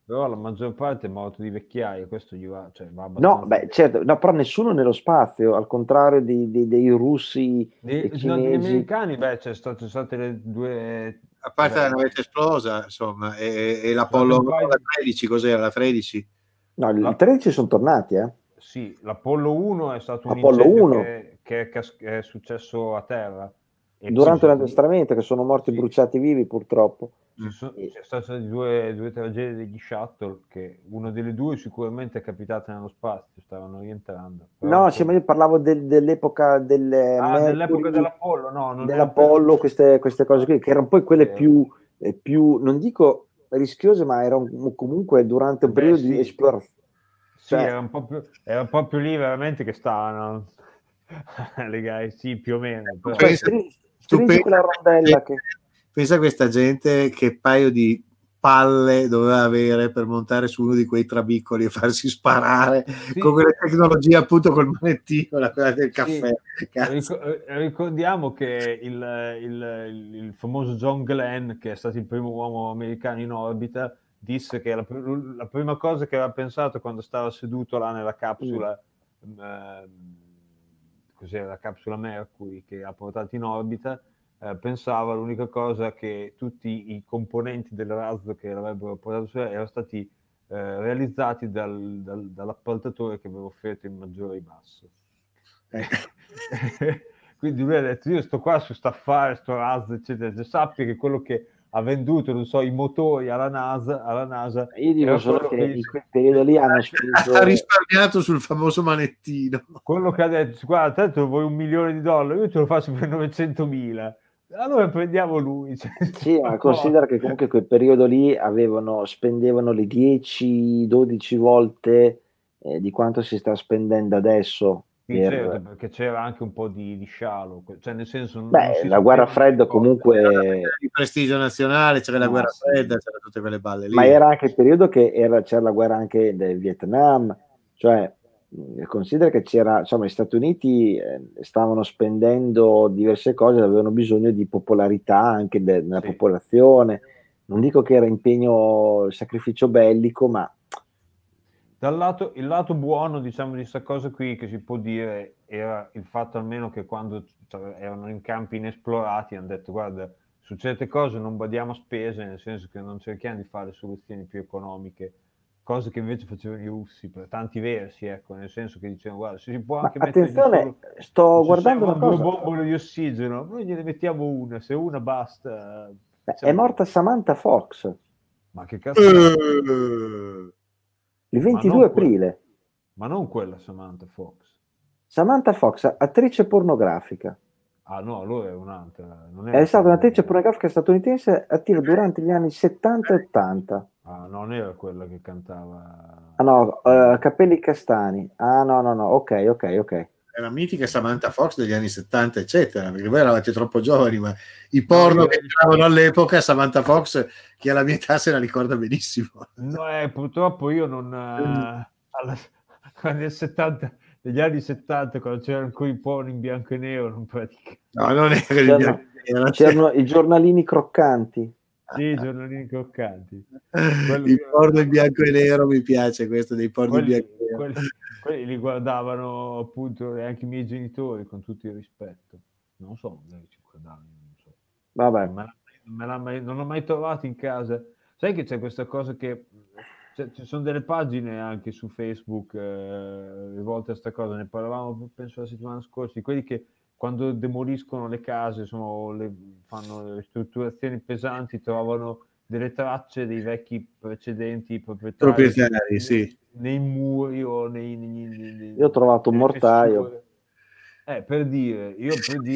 Però la maggior parte è morto di vecchiaia, questo gli va, cioè, va abbastanza. No, beh, certo, no, però nessuno nello spazio, al contrario dei russi, dei americani. Beh, c'è state le due, a parte la navetta esplosa, insomma, e l'Apollo 13, cos'era la 13? No, il 13 sono tornati, eh? Sì, l'Apollo 1 è stato un incendio che è successo a terra. Durante l'addestramento, che sono morti bruciati vivi, purtroppo. C'è stata due tragedie degli shuttle, che una delle due sicuramente è capitata nello spazio, stavano rientrando. No, ma io parlavo dell'epoca del Mercury, dell'epoca dell'Apollo, no, non dell'Apollo, queste cose qui, che erano poi quelle più non dico rischiose, ma erano comunque durante un periodo di esplorazione. Sì, era un po' più lì veramente che stavano legati, sì, più o meno. Però. Stringi quella rondella che... Pensa a questa gente che paio di palle doveva avere per montare su uno di quei trabiccoli e farsi sparare con quella tecnologia, appunto, col manettino, la cosa del caffè. Sì. Ricordiamo che il famoso John Glenn, che è stato il primo uomo americano in orbita, disse che la prima cosa che aveva pensato quando stava seduto là nella capsula cos'era, la capsula Mercury che ha portato in orbita, pensava l'unica cosa che tutti i componenti del razzo che l'avrebbero portato su erano stati realizzati dall'appaltatore che aveva offerto il maggiore ribasso. Quindi lui ha detto: io sto qua su staffare sto razzo, eccetera, cioè, sappi che quello che ha venduto, non so, i motori alla NASA. Io dico solo che in quel periodo lì hanno speso... ha risparmiato sul famoso manettino. Quello che ha detto: guarda, te lo vuoi $1 milione, io te lo faccio per 900.000. Allora prendiamo lui. Sì, ma considera che comunque quel periodo lì spendevano le 10-12 volte di quanto si sta spendendo adesso. Sì, certo, perché c'era anche un po' di scialo, cioè nel senso la guerra fredda comunque di prestigio nazionale, c'era la guerra fredda, c'era tutte quelle balle lì. Ma era anche il periodo che c'era la guerra anche del Vietnam, cioè considera che c'era, insomma, gli Stati Uniti stavano spendendo diverse cose, avevano bisogno di popolarità anche nella popolazione. Non dico che era impegno, sacrificio bellico, ma il lato buono, diciamo, di questa cosa qui che si può dire era il fatto almeno che quando erano in campi inesplorati hanno detto: guarda, su certe cose non badiamo a spese, nel senso che non cerchiamo di fare soluzioni più economiche, cosa che invece facevano i russi per tanti versi, ecco, nel senso che dicevano guarda, se si può anche mettere solo, sto guardando una cosa, due bombole di ossigeno, noi gliene mettiamo una, se una basta. Beh, è morta Samantha Fox. Ma che cazzo? Il 22 aprile. Ma non quella Samantha Fox. Samantha Fox, attrice pornografica. Ah no, allora è un'altra. Non è stata un'attrice pornografica statunitense attiva durante gli anni 70 e 80. Ah, non era quella che cantava... Ah no, capelli castani. Ah no, ok. Era mitica Samantha Fox degli anni 70, eccetera, perché voi eravate troppo giovani, ma i porno che c'erano all'epoca, Samantha Fox, che alla mia età se la ricorda benissimo. No, purtroppo io non... Nel 70... Negli anni 70, quando c'erano ancora i porno in bianco e nero, non praticamente. No, non era in bianco e nero. C'erano i giornalini croccanti. Sì, i giornalini croccanti. Il porno in bianco e nero mi piace, questo dei porno in bianco e nero. Quelli li guardavano appunto anche i miei genitori, con tutto il rispetto. Non so, magari ci guardavano, non so. Vabbè. Non ho mai trovato in casa. Sai che c'è questa cosa che... Cioè, ci sono delle pagine anche su Facebook rivolte a sta cosa, ne parlavamo penso la settimana scorsa, di quelli che quando demoliscono le case fanno le ristrutturazioni pesanti, trovano delle tracce dei vecchi precedenti proprietari sì. Nei muri o nei io ho trovato un mortaio. Per dire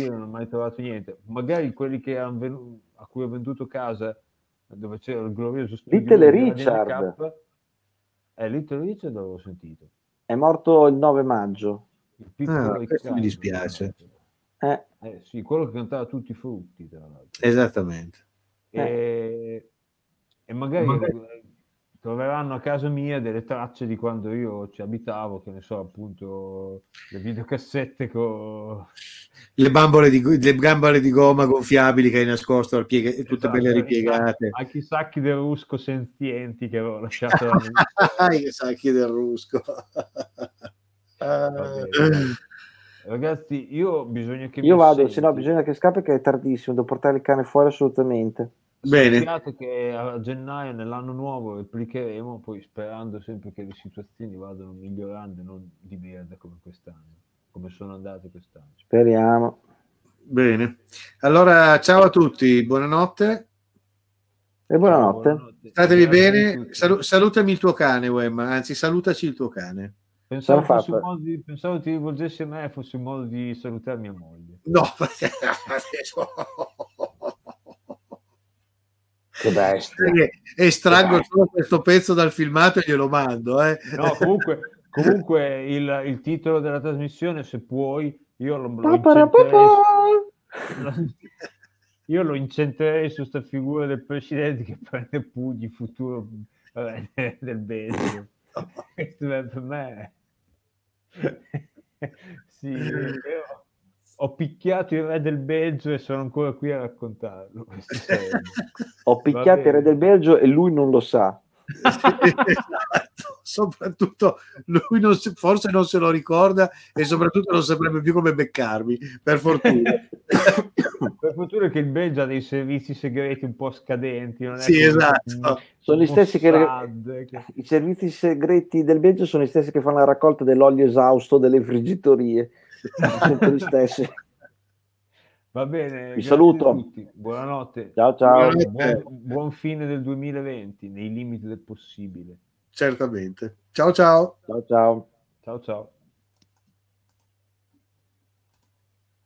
non ho mai trovato niente, magari quelli che a cui ho venduto casa dove c'era il glorioso studio Little Richard. Little Richard l'avevo sentito. È morto il 9 maggio. Questo mi dispiace. Sì, quello che cantava Tutti i frutti, tra l'altro. Esattamente. E magari troveranno a casa mia delle tracce di quando io ci abitavo, che ne so, appunto, le videocassette con... Le bambole di goma gonfiabili che hai nascosto, tutte belle ripiegate. Anche i sacchi del rusco senzienti che avevo lasciato la mia. I sacchi del rusco. Ragazzi, io vado, se no bisogna che scappi, che è tardissimo, devo portare il cane fuori assolutamente. Bene. Che a gennaio, nell'anno nuovo, replicheremo, poi sperando sempre che le situazioni vadano migliorando, non di merda come quest'anno, come sono andate quest'anno. Speriamo. Bene. Allora, ciao a tutti, buonanotte. E buonanotte. Buonanotte. Statevi bene. Salutami il tuo cane, Wemma, anzi salutaci il tuo cane. Pensavo ti rivolgessi a me e fosse un modo di salutare mia moglie. No. Che bestia. Estraggo solo questo pezzo dal filmato e glielo mando. No, comunque il titolo della trasmissione, se puoi, io lo incentrerei su sta figura del presidente che prende pugni futuro del bene. Questo è per me. Sì, ho picchiato il re del Belgio e sono ancora qui a raccontarlo. Ho picchiato il re del Belgio e lui non lo sa. Esatto. Soprattutto lui forse non se lo ricorda e soprattutto non saprebbe più come beccarmi, per fortuna. Per fortuna che il Belgio ha dei servizi segreti un po' scadenti, non è? Sì, esatto. Sono gli stessi che i servizi segreti del Belgio sono gli stessi che fanno la raccolta dell'olio esausto delle friggitorie. Sono gli stessi. Va bene, vi saluto a tutti. Buonanotte. Ciao. Buon fine del 2020 nei limiti del possibile. Certamente. Ciao. Ciao.